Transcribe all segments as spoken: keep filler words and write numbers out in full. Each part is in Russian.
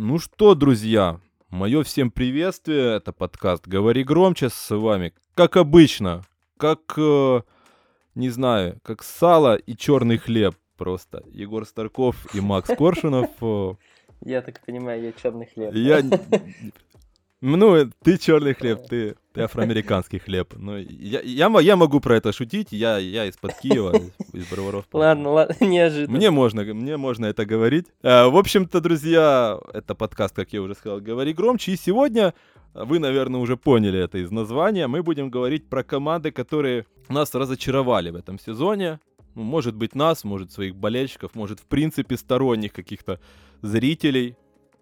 Ну что, друзья, мое всем приветствие, это подкаст «Говори громче», с вами, как обычно, как, э, не знаю, как сало и черный хлеб, просто Егор Старков и Макс Коршунов. Я так понимаю, я черный хлеб. Я... Ну, ты черный хлеб, ты, ты афроамериканский хлеб. Ну, я, я, я могу про это шутить, я, я из-под Киева, из, из Броваров. Ладно, ладно, неожиданно. Мне можно, мне можно это говорить. А, в общем-то, друзья, это подкаст, как я уже сказал, «Говори громче». И сегодня, вы, наверное, уже поняли это из названия, мы будем говорить про команды, которые нас разочаровали в этом сезоне. Ну, может быть, нас, может, своих болельщиков, может, в принципе, сторонних каких-то зрителей.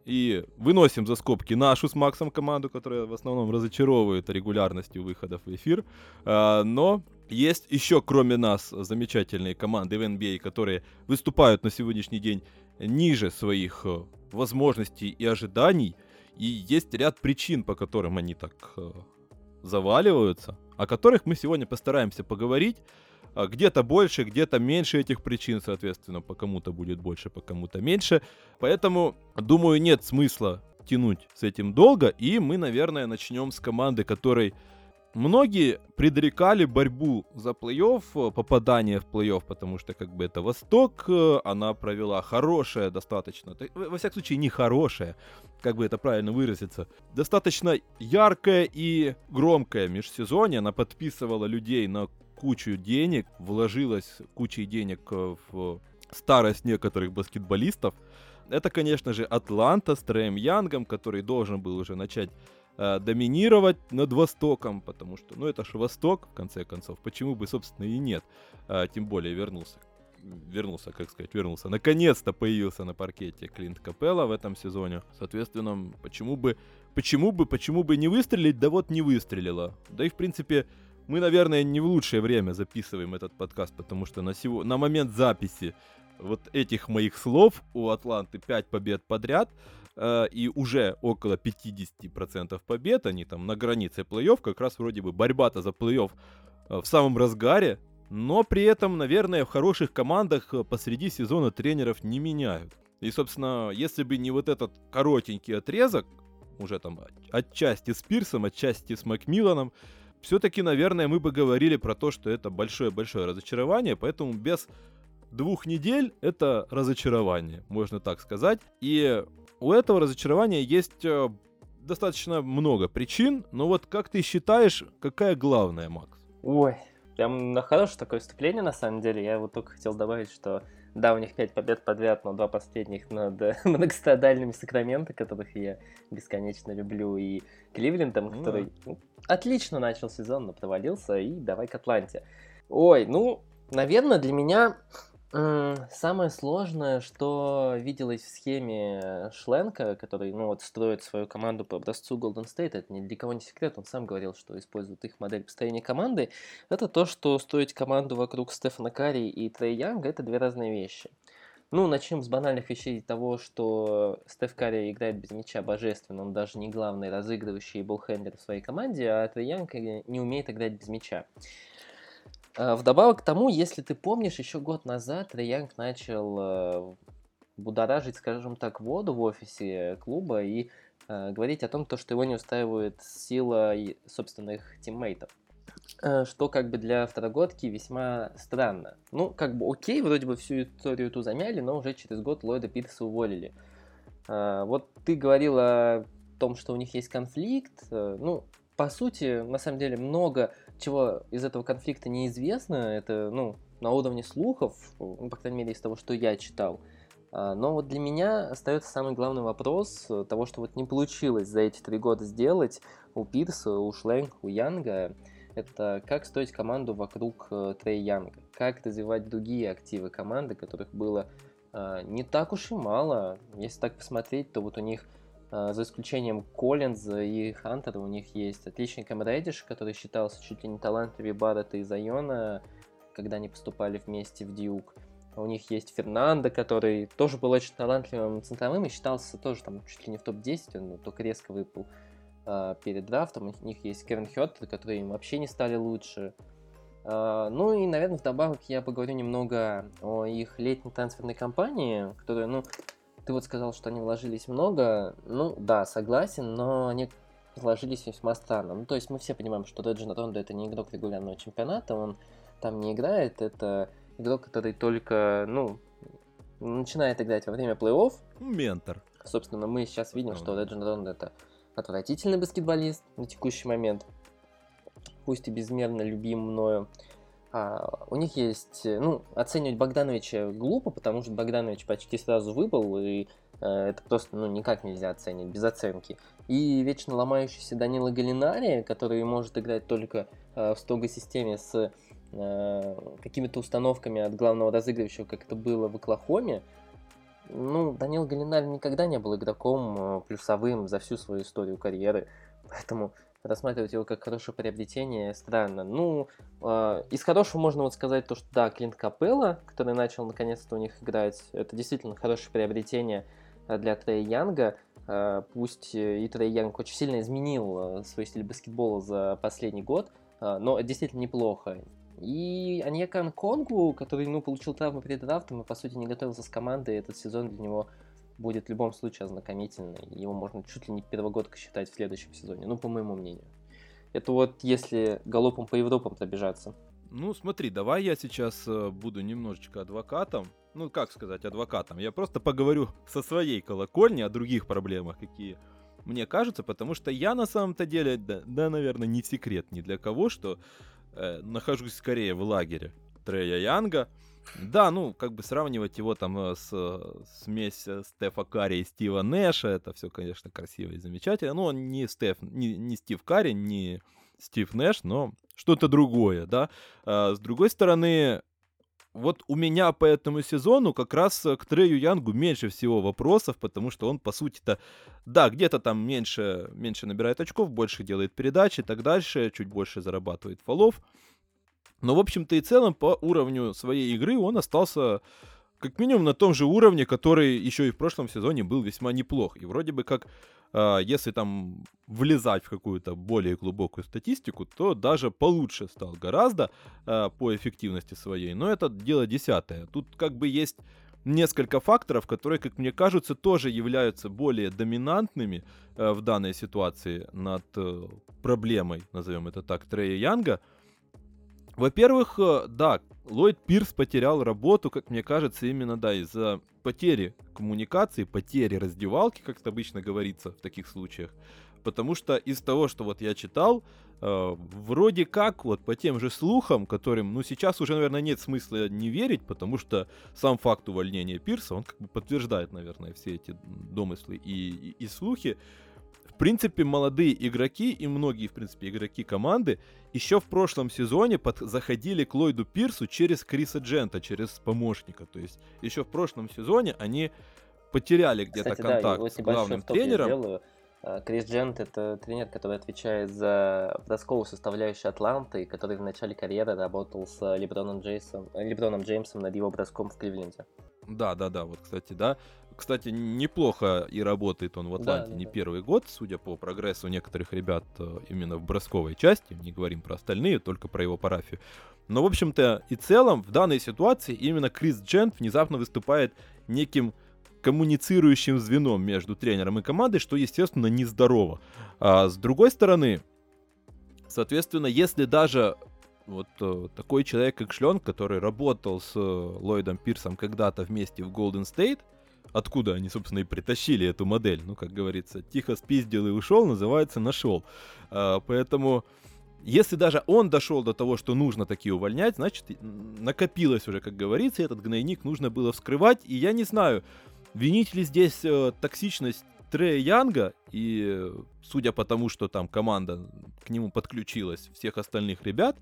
И выносим за скобки нашу с Максом команду, которая в основном разочаровывает регулярностью выходов в эфир. Но есть еще, кроме нас, замечательные команды в эн би эй, которые выступают на сегодняшний день ниже своих возможностей и ожиданий. И есть ряд причин, по которым они так заваливаются, о которых мы сегодня постараемся поговорить. Где-то больше, где-то меньше этих причин, соответственно, по кому-то будет больше, по кому-то меньше. Поэтому, думаю, нет смысла тянуть с этим долго. И мы, наверное, начнем с команды, которой многие предрекали борьбу за плей-офф, попадание в плей-офф, потому что как бы это Восток. Она провела хорошее достаточно, во всяком случае, не хорошее, как бы это правильно выразиться, достаточно яркое и громкое межсезонье. Она подписывала людей на кучу денег, вложилась кучей денег в старость некоторых баскетболистов. Это, конечно же, Атланта с Треем Янгом, который должен был уже начать э, доминировать над Востоком, потому что, ну, это же Восток, в конце концов, почему бы, собственно, и нет. Э, тем более вернулся, вернулся, как сказать, вернулся, наконец-то появился на паркете Клинт Капелла в этом сезоне. Соответственно, почему бы, почему бы, почему бы не выстрелить, да вот не выстрелила. Да и, в принципе, мы, наверное, не в лучшее время записываем этот подкаст, потому что на, сего... на момент записи вот этих моих слов у Атланты пять побед подряд, э, и уже около пятьдесят процентов побед, они там на границе плей-офф, как раз вроде бы борьба-то за плей-офф э, в самом разгаре, но при этом, наверное, в хороших командах посреди сезона тренеров не меняют. И, собственно, если бы не вот этот коротенький отрезок, уже там отчасти с Пирсом, отчасти с Макмилланом, все-таки, наверное, мы бы говорили про то, что это большое-большое разочарование, поэтому без двух недель это разочарование, можно так сказать. И у этого разочарования есть достаточно много причин, но вот как ты считаешь, какая главная, Макс? Ой, прям хорошее такое вступление, на самом деле. Я вот только хотел добавить, что да, у них пять побед подряд, но два последних над многострадальными Сакраменто, которых я бесконечно люблю, и Кливлендом, mm. который ну, отлично начал сезон, но провалился, и давай к Атланте. Ой, ну, наверное, для меня м- самое сложное, что виделось в схеме Шленка, который, ну, вот, строит свою команду по образцу Golden State, это ни для кого не секрет, он сам говорил, что использует их модель построения команды, это то, что строить команду вокруг Стефена Карри и Трея Янга, это две разные вещи. Ну, начнем с банальных вещей того, что Стеф Карри играет без мяча божественно, он даже не главный разыгрывающий болхендер в своей команде, а Трей Янг не умеет играть без мяча. Вдобавок к тому, если ты помнишь, еще год назад Трей Янг начал будоражить, скажем так, воду в офисе клуба и говорить о том, что его не устраивает сила собственных тиммейтов. Что как бы для второгодки весьма странно. Ну, как бы окей, вроде бы всю историю ту замяли, но уже через год Ллойда Пирса уволили. А, вот ты говорил о том, что у них есть конфликт. Ну, по сути, на самом деле, много чего из этого конфликта неизвестно. Это, ну, на уровне слухов, ну, по крайней мере, из того, что я читал. А, но вот для меня остается самый главный вопрос того, что вот не получилось за эти три года сделать у Пирса, у Шленка, у Янга. Это как строить команду вокруг э, Трея Янга, как развивать другие активы команды, которых было э, не так уж и мало. Если так посмотреть, то вот у них, э, за исключением Коллинза и Хантера, у них есть отличный Кэм Реддиш, который считался чуть ли не талантливее Баррета и Зайона, когда они поступали вместе в Дьюк. У них есть Фернандо, который тоже был очень талантливым центровым и считался тоже там чуть ли не в топ десять, он только резко выпал перед драфтом. У них есть Кевин Хёртер, которые им вообще не стали лучше. Ну и, наверное, вдобавок я поговорю немного о их летней трансферной кампании, которая, ну, Ты вот сказал, что они вложились много. Ну, да, согласен, но они вложились весьма странно. Ну, то есть мы все понимаем, что Рэйджон Рондо — это не игрок регулярного чемпионата, он там не играет, это игрок, который только, ну, начинает играть во время плей-офф. Ментор. Собственно, мы сейчас видим, ну, что Рэйджон Рондо — это отвратительный баскетболист на текущий момент, пусть и безмерно любим мною. А, у них есть... Ну, оценивать Богдановича глупо, потому что Богданович почти сразу выбыл, и э, это просто, ну, никак нельзя оценить, без оценки. И вечно ломающийся Данило Галлинари, который может играть только э, в строгой системе с э, какими-то установками от главного разыгрывающего, как это было в Оклахоме. Ну, Данило Галлинари никогда не был игроком э, плюсовым за всю свою историю карьеры, поэтому... Рассматривать его как хорошее приобретение странно. Ну, э, из хорошего можно вот сказать то, что да, Клинт Капелла, который начал наконец-то у них играть, это действительно хорошее приобретение для Трея Янга. Э, пусть и Трей Янг очень сильно изменил свой стиль баскетбола за последний год, э, но это действительно неплохо. И Аньяка Нконгу, который, ну, получил травму перед драфтом и, по сути, не готовился с командой, этот сезон для него... будет в любом случае ознакомительный. Его можно чуть ли не первогодка считать в следующем сезоне. Ну, по моему мнению. Это вот если галопом по Европам пробежаться. Ну, смотри, давай я сейчас буду немножечко адвокатом. Ну, как сказать адвокатом? Я просто поговорю со своей колокольни о других проблемах, какие мне кажутся. Потому что я на самом-то деле, да, да наверное, не секрет ни для кого, что э, нахожусь скорее в лагере Трея Янга. Да, ну, как бы сравнивать его там с смесь Стефа Карри и Стива Нэша, это все, конечно, красиво и замечательно. Но он не Стеф, не, не Стив Карри, не Стив Нэш, но что-то другое, да. А, с другой стороны, вот у меня по этому сезону как раз к Трею Янгу меньше всего вопросов, потому что он, по сути-то, да, где-то там меньше, меньше набирает очков, больше делает передач и так дальше, чуть больше зарабатывает фолов. Но, в общем-то и целом, по уровню своей игры он остался как минимум на том же уровне, который еще и в прошлом сезоне был весьма неплох. И вроде бы как, э, если там влезать в какую-то более глубокую статистику, то даже получше стал гораздо э, по эффективности своей. Но это дело десятое. Тут как бы есть несколько факторов, которые, как мне кажется, тоже являются более доминантными э, в данной ситуации над э, проблемой, назовем это так, Трея Янга. Во-первых, да, Ллойд Пирс потерял работу, как мне кажется, именно, да, из-за потери коммуникации, потери раздевалки, как это обычно говорится в таких случаях. Потому что из того, что вот я читал, э, вроде как вот по тем же слухам, которым, ну, сейчас уже, наверное, нет смысла не верить, потому что сам факт увольнения Пирса, он как бы подтверждает, наверное, все эти домыслы и, и, и слухи. В принципе, молодые игроки и многие, в принципе, игроки команды еще в прошлом сезоне под... заходили к Ллойду Пирсу через Криса Джента, через помощника. То есть еще в прошлом сезоне они потеряли где-то, кстати, контакт, да, с главным тренером. Крис Джент — это тренер, который отвечает за подростковую составляющую Атланты, который в начале карьеры работал с Леброном Джеймсом, Леброном Джеймсом над его броском в Кливленде. Да, да, да, вот, кстати, да. Кстати, неплохо и работает он в Атланте, да, не да. первый год, судя по прогрессу некоторых ребят именно в бросковой части, не говорим про остальные, только про его парафию. Но, в общем-то, и целом, в данной ситуации именно Крис Джент внезапно выступает неким коммуницирующим звеном между тренером и командой, что, естественно, нездорово. А с другой стороны, соответственно, если даже... Вот э, такой человек, как Шленк, который работал с э, Ллойдом Пирсом когда-то вместе в Golden State, откуда они, собственно, и притащили эту модель. Ну, как говорится, тихо спиздил и ушел, называется, нашел. Э, поэтому, если даже он дошел до того, что нужно такие увольнять, значит, накопилось уже, как говорится, этот гнойник нужно было вскрывать. И я не знаю, винить ли здесь э, токсичность Трея Янга, и судя по тому, что там команда к нему подключилась, всех остальных ребят,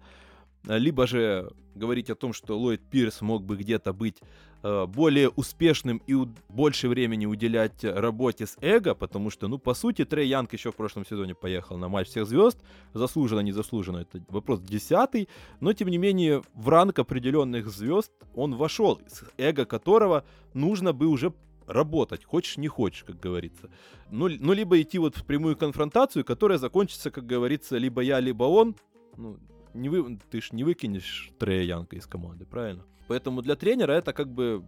либо же говорить о том, что Ллойд Пирс мог бы где-то быть э, более успешным и у- больше времени уделять работе с эго, потому что, ну, по сути, Трей Янг еще в прошлом сезоне поехал на матч всех звезд, заслуженно, не заслуженно, это вопрос десятый, но, тем не менее, в ранг определенных звезд он вошел, с эго которого нужно бы уже работать, хочешь не хочешь, как говорится. Ну, ну либо идти вот в прямую конфронтацию, которая закончится, как говорится, либо я, либо он, ну, не вы, ты ж не выкинешь Трея Янга из команды, правильно? Поэтому для тренера это как бы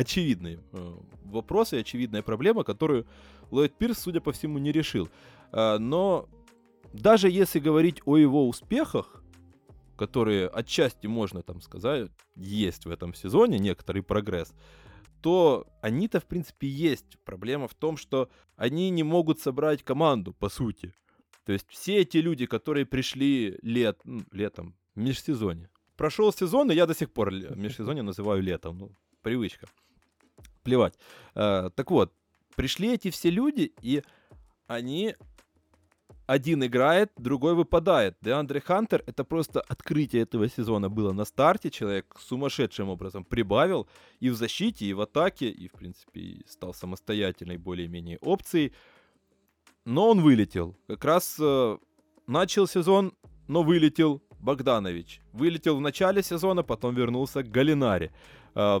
очевидные вопросы, очевидная проблема, которую Ллойд Пирс, судя по всему, не решил. Но даже если говорить о его успехах, которые отчасти, можно там сказать, есть в этом сезоне, некоторый прогресс, то они-то, в принципе, есть. Проблема в том, что они не могут собрать команду, по сути. То есть все эти люди, которые пришли лет, летом, в межсезонье. Прошел сезон, и я до сих пор межсезонье называю летом. Ну, привычка. Плевать. Так вот, пришли эти все люди, и они... Один играет, другой выпадает. Де Андре Хантер — это просто открытие этого сезона было на старте. Человек сумасшедшим образом прибавил и в защите, и в атаке, и, в принципе, и стал самостоятельной более-менее опцией. Но он вылетел. Как раз э, начал сезон, но вылетел Богданович. Вылетел в начале сезона, потом вернулся к Галлинари. Э,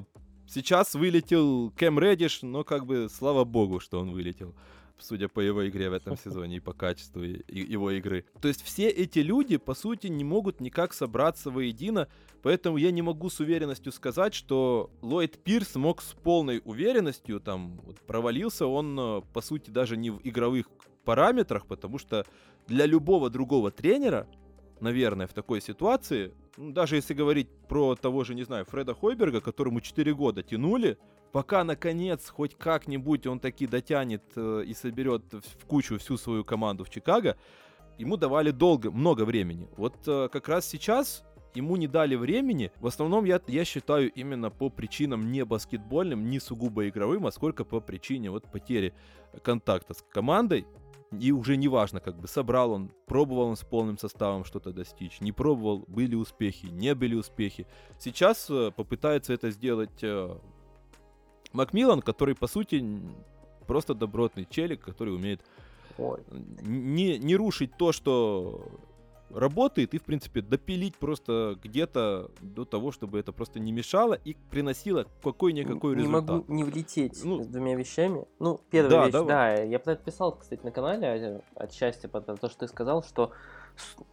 сейчас вылетел Кэм Реддиш, но как бы слава богу, что он вылетел. Судя по его игре в этом сезоне и по качеству его игры. То есть все эти люди, по сути, не могут никак собраться воедино, поэтому я не могу с уверенностью сказать, что Ллойд Пирс мог с полной уверенностью, там, вот, провалился он, по сути, даже не в игровых параметрах, потому что для любого другого тренера, наверное, в такой ситуации, ну, даже если говорить про того же, не знаю, Фреда Хойберга, которому четыре года тянули, пока, наконец, хоть как-нибудь он таки дотянет э, и соберет в кучу всю свою команду в Чикаго, ему давали долго, много времени. Вот э, как раз сейчас ему не дали времени. В основном, я, я считаю, именно по причинам не баскетбольным, не сугубо игровым, а сколько по причине вот потери контакта с командой. И уже не важно, как бы собрал он, пробовал он с полным составом что-то достичь, не пробовал, были успехи, не были успехи. Сейчас э, попытается это сделать... Э, Макмиллан, который, по сути, просто добротный челик, который умеет не, не рушить то, что работает, и, в принципе, допилить просто где-то до того, чтобы это просто не мешало и приносило какой-никакой не результат. Не могу не влететь ну, с двумя вещами. Ну, первая да, вещь, да, да вот. Я писал, кстати, на канале отчасти про то, что ты сказал, что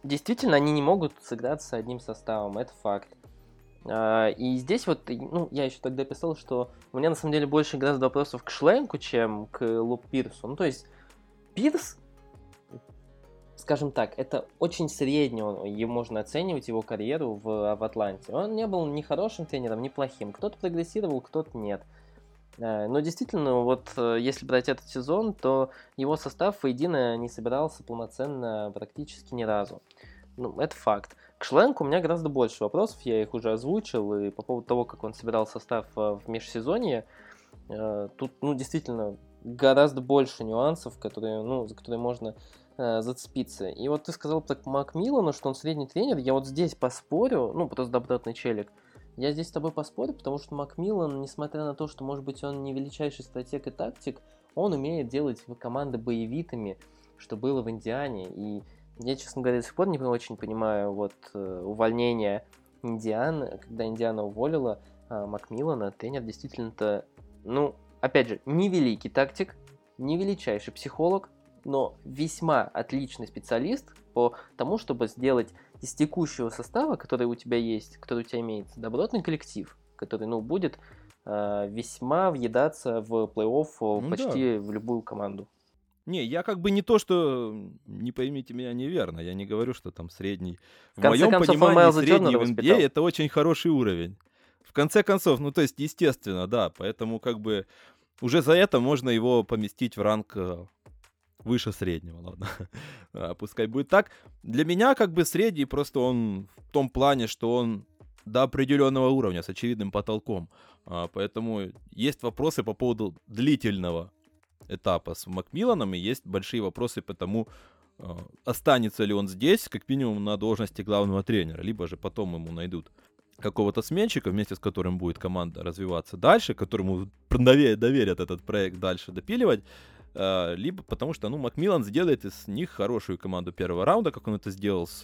действительно они не могут сыграться одним составом, это факт. И здесь вот, ну, я еще тогда писал, что у меня на самом деле больше гораздо вопросов к Шленку, чем к Ллойду Пирсу. Ну, то есть, Пирс, скажем так, это очень средне, его можно оценивать, его карьеру в, в Атланте. Он не был ни хорошим тренером, ни плохим. Кто-то прогрессировал, кто-то нет. Но действительно, вот если брать этот сезон, то его состав воедино не собирался полноценно практически ни разу. Ну, это факт. К Шленку у меня гораздо больше вопросов, я их уже озвучил, и по поводу того, как он собирал состав в межсезонье, тут, ну, действительно, гораздо больше нюансов, которые, ну, за которые можно э, зацепиться. И вот ты сказал про Макмиллана, что он средний тренер, я вот здесь поспорю, ну, просто добротный челик, я здесь с тобой поспорю, потому что Макмиллан, несмотря на то, что, может быть, он не величайший стратег и тактик, он умеет делать команды боевитыми, что было в Индиане, и я, честно говоря, до сих пор не очень понимаю вот увольнение Индианы, когда Индиана уволила а, Макмиллана, тренер действительно-то, ну, опять же, не великий тактик, не величайший психолог, но весьма отличный специалист по тому, чтобы сделать из текущего состава, который у тебя есть, который у тебя имеется, добротный коллектив, который, ну, будет а, весьма въедаться в плей-офф ну, почти да. в любую команду. Не, я как бы не то, что, не поймите меня неверно, я не говорю, что там средний. В, в моем концов, понимании средний в эн би эй это очень хороший уровень. В конце концов, ну то есть естественно, да, поэтому как бы уже за это можно его поместить в ранг выше среднего, ладно, пускай будет так. Для меня как бы средний просто он в том плане, что он до определенного уровня с очевидным потолком, поэтому есть вопросы по поводу длительного этапа с Макмилланом, и есть большие вопросы по тому, останется ли он здесь, как минимум, на должности главного тренера, либо же потом ему найдут какого-то сменщика, вместе с которым будет команда развиваться дальше, которому доверят этот проект дальше допиливать, либо потому что, ну, Макмиллан сделает из них хорошую команду первого раунда, как он это сделал с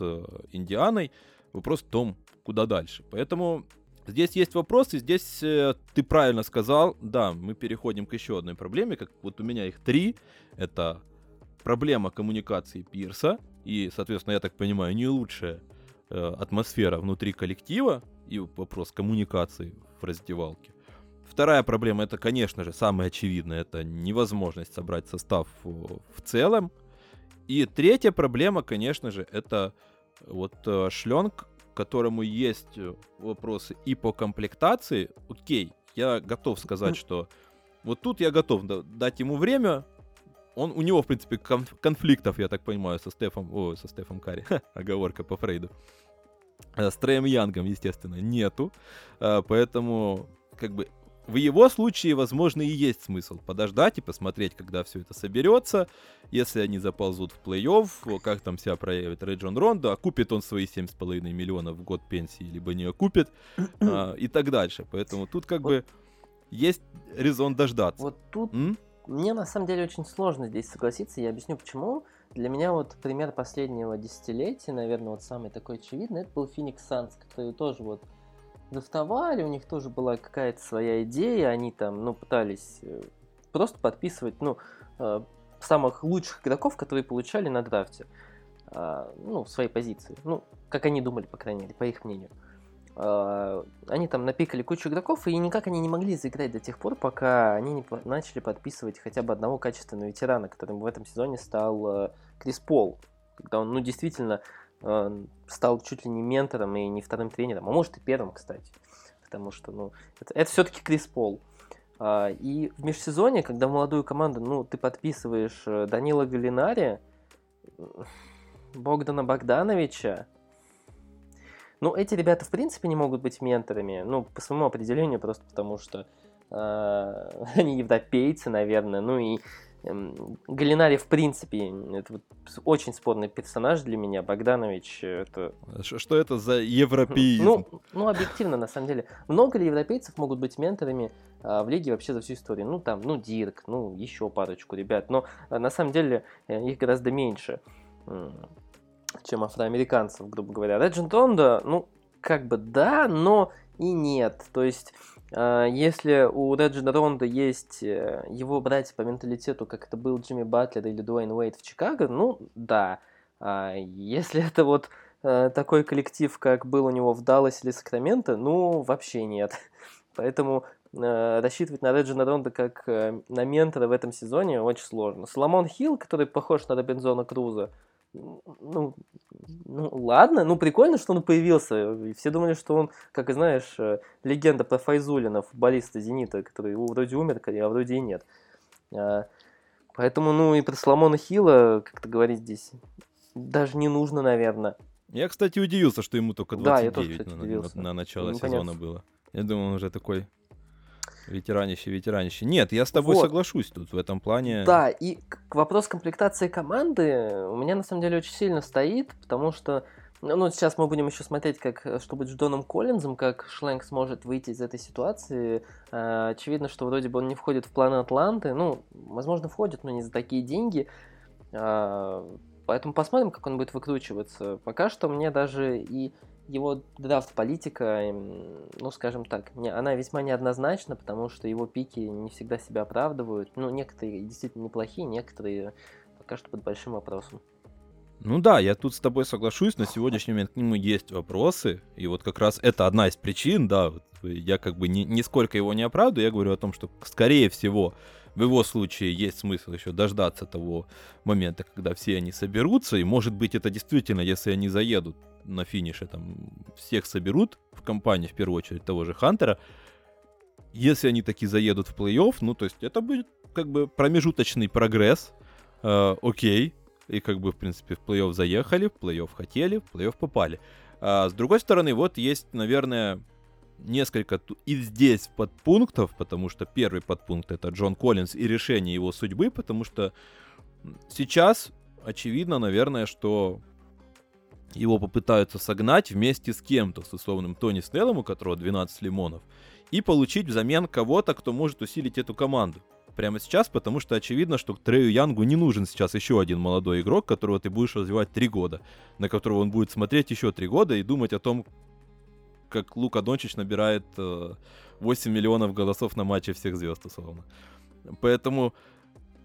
Индианой, вопрос в том, куда дальше. Поэтому здесь есть вопросы, здесь э, ты правильно сказал, да, мы переходим к еще одной проблеме, как вот у меня их три, это проблема коммуникации Пирса, и, соответственно, я так понимаю, не лучшая э, атмосфера внутри коллектива, и вопрос коммуникации в раздевалке. Вторая проблема, это, конечно же, самое очевидное, это невозможность собрать состав в целом. И третья проблема, конечно же, это вот Шленк, которому есть вопросы и по комплектации. Окей, я готов сказать, что вот тут я готов дать ему время. Он, у него, в принципе, конф, конфликтов, я так понимаю, со Стефом, о, со Стефом Карри, оговорка по Фрейду, с Треем Янгом, естественно, нету. Поэтому, как бы, в его случае, возможно, и есть смысл подождать и посмотреть, когда все это соберется. Если они заползут в плей-офф, как там себя проявит Рэйджон Рондо, окупит он свои семь с половиной миллионов в год пенсии, либо не окупит, и так дальше. Поэтому тут, как вот, бы, есть резон дождаться. Вот тут... М? Мне, на самом деле, очень сложно здесь согласиться, я объясню, почему. Для меня вот пример последнего десятилетия, наверное, вот самый такой очевидный, это был Феникс Санс, которые тоже вот драфтовали, у них тоже была какая-то своя идея, они там, ну, пытались просто подписывать, ну, самых лучших игроков, которые получали на драфте, ну, в своей позиции, ну, как они думали, по крайней мере, по их мнению. Они там напикали кучу игроков, и никак они не могли заиграть до тех пор, пока они не начали подписывать хотя бы одного качественного ветерана, которым в этом сезоне стал Крис Пол, когда он, ну, действительно стал чуть ли не ментором и не вторым тренером, а может и первым, кстати, потому что, ну, это, это все-таки Крис Пол. И в межсезонье, когда молодую команду, ну, ты подписываешь Данило Галлинари, Богдана Богдановича. Ну, эти ребята, в принципе, не могут быть менторами, ну, по своему определению, просто потому что э, они европейцы, наверное, ну, и э, Галлинари, в принципе, это вот очень спорный персонаж для меня, Богданович, это... Что это за европеизм? Ну, ну, объективно, на самом деле, много ли европейцев могут быть менторами э, в лиге вообще за всю историю? Ну, там, ну, Дирк, ну, еще парочку ребят, но э, на самом деле э, их гораздо меньше, чем афроамериканцев, грубо говоря. Рэджон Рондо, ну, как бы да, но и нет. То есть, э, если у Рэджона Рондо есть э, его братья по менталитету, как это был Джимми Батлер или Дуэйн Уэйд в Чикаго, ну, да. А если это вот э, такой коллектив, как был у него в Далласе или Сакраменто, ну, вообще нет. Поэтому э, рассчитывать на Рэджона Рондо как э, на ментора в этом сезоне очень сложно. Соломон Хилл, который похож на Робинзона Круза, Ну, ну, ладно, ну, прикольно, что он появился, и все думали, что он, как и знаешь, легенда про Файзулина, футболиста Зенита, который вроде умер, а вроде и нет. Поэтому, ну, и про Соломона Хилла, как-то говорить здесь, даже не нужно, наверное. Я, кстати, удивился, что ему только двадцать девять, да, тоже, кстати, на, на начало ну, сезона понятно. Было. Я думаю, он уже такой... Ветеранище, ветеранище. Нет, я с тобой вот. соглашусь тут в этом плане. Да, и вопрос комплектации команды у меня на самом деле очень сильно стоит, потому что, ну, сейчас мы будем еще смотреть, как, что будет с Джоном Коллинзом, как Шленк сможет выйти из этой ситуации. Очевидно, что вроде бы он не входит в планы Атланты, ну, возможно, входит, но не за такие деньги. Поэтому посмотрим, как он будет выкручиваться. Пока что мне даже и... его драфт-политика, ну, скажем так, она весьма неоднозначна, потому что его пики не всегда себя оправдывают. Ну, некоторые действительно неплохие, некоторые пока что под большим вопросом. Ну да, я тут с тобой соглашусь, на сегодняшний момент к нему есть вопросы, и вот как раз это одна из причин, да, вот я как бы ни, нисколько его не оправдываю, я говорю о том, что, скорее всего, в его случае есть смысл еще дождаться того момента, когда все они соберутся, и, может быть, это действительно, если они заедут на финише, там, всех соберут в компании, в первую очередь, того же Хантера. Если они таки заедут в плей-офф, ну, то есть, это будет, как бы, промежуточный прогресс. Э, окей. И, как бы, в принципе, в плей-офф заехали, в плей-офф хотели, в плей-офф попали. А, с другой стороны, вот есть, наверное, несколько и здесь подпунктов, потому что первый подпункт — это Джон Коллинз и решение его судьбы, потому что сейчас очевидно, наверное, что его попытаются согнать вместе с кем-то, с условным Тони Снеллом, у которого двенадцать лимонов, и получить взамен кого-то, кто может усилить эту команду прямо сейчас, потому что очевидно, что Трею Янгу не нужен сейчас еще один молодой игрок, которого ты будешь развивать три года, на которого он будет смотреть еще три года и думать о том, как Лука Дончич набирает восемь миллионов голосов на матче всех звезд, условно. Поэтому,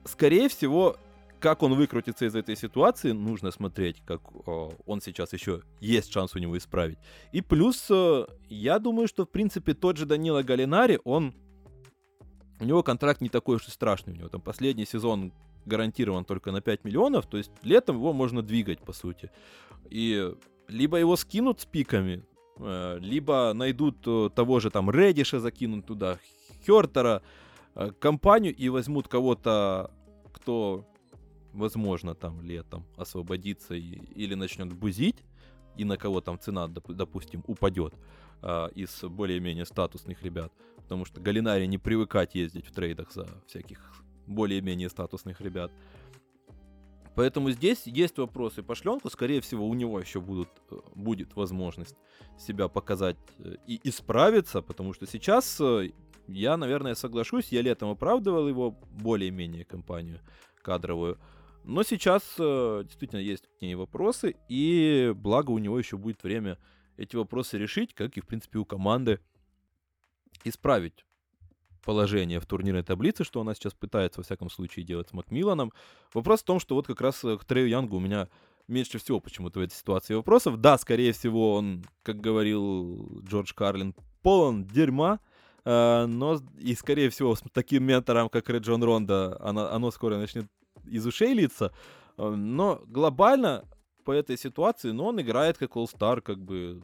скорее всего, как он выкрутится из этой ситуации, нужно смотреть, как э, он сейчас еще есть шанс у него исправить. И плюс, э, я думаю, что, в принципе, тот же Данило Галлинари, он у него контракт не такой уж и страшный. У него там последний сезон гарантирован только на пять миллионов, то есть летом его можно двигать, по сути. И либо его скинут с пиками, либо найдут того же там Реддиша, закинут туда, Хёртера, компанию, и возьмут кого-то, кто, возможно, там летом освободится и, или начнет бузить, и на кого там цена, доп, допустим, упадет а, из более-менее статусных ребят. Потому что Галлинари не привыкать ездить в трейдах за всяких более-менее статусных ребят. Поэтому здесь есть вопросы по Шленку. Скорее всего, у него еще будут, будет возможность себя показать и исправиться, потому что сейчас я, наверное, соглашусь. Я летом оправдывал его более-менее компанию кадровую. Но сейчас действительно есть к ней вопросы, и благо у него еще будет время эти вопросы решить, как и, в принципе, у команды исправить положение в турнирной таблице, что она сейчас пытается, во всяком случае, делать с Макмилланом. Вопрос в том, что вот как раз к Трею Янгу у меня меньше всего почему-то в этой ситуации вопросов. Да, скорее всего, он, как говорил Джордж Карлин, полон дерьма, э, но и, скорее всего, с таким ментором, как Рэйджон Рондо, оно, оно скоро начнет из ушей литься. Э, но глобально по этой ситуации, ну, он играет как All-Star, как бы...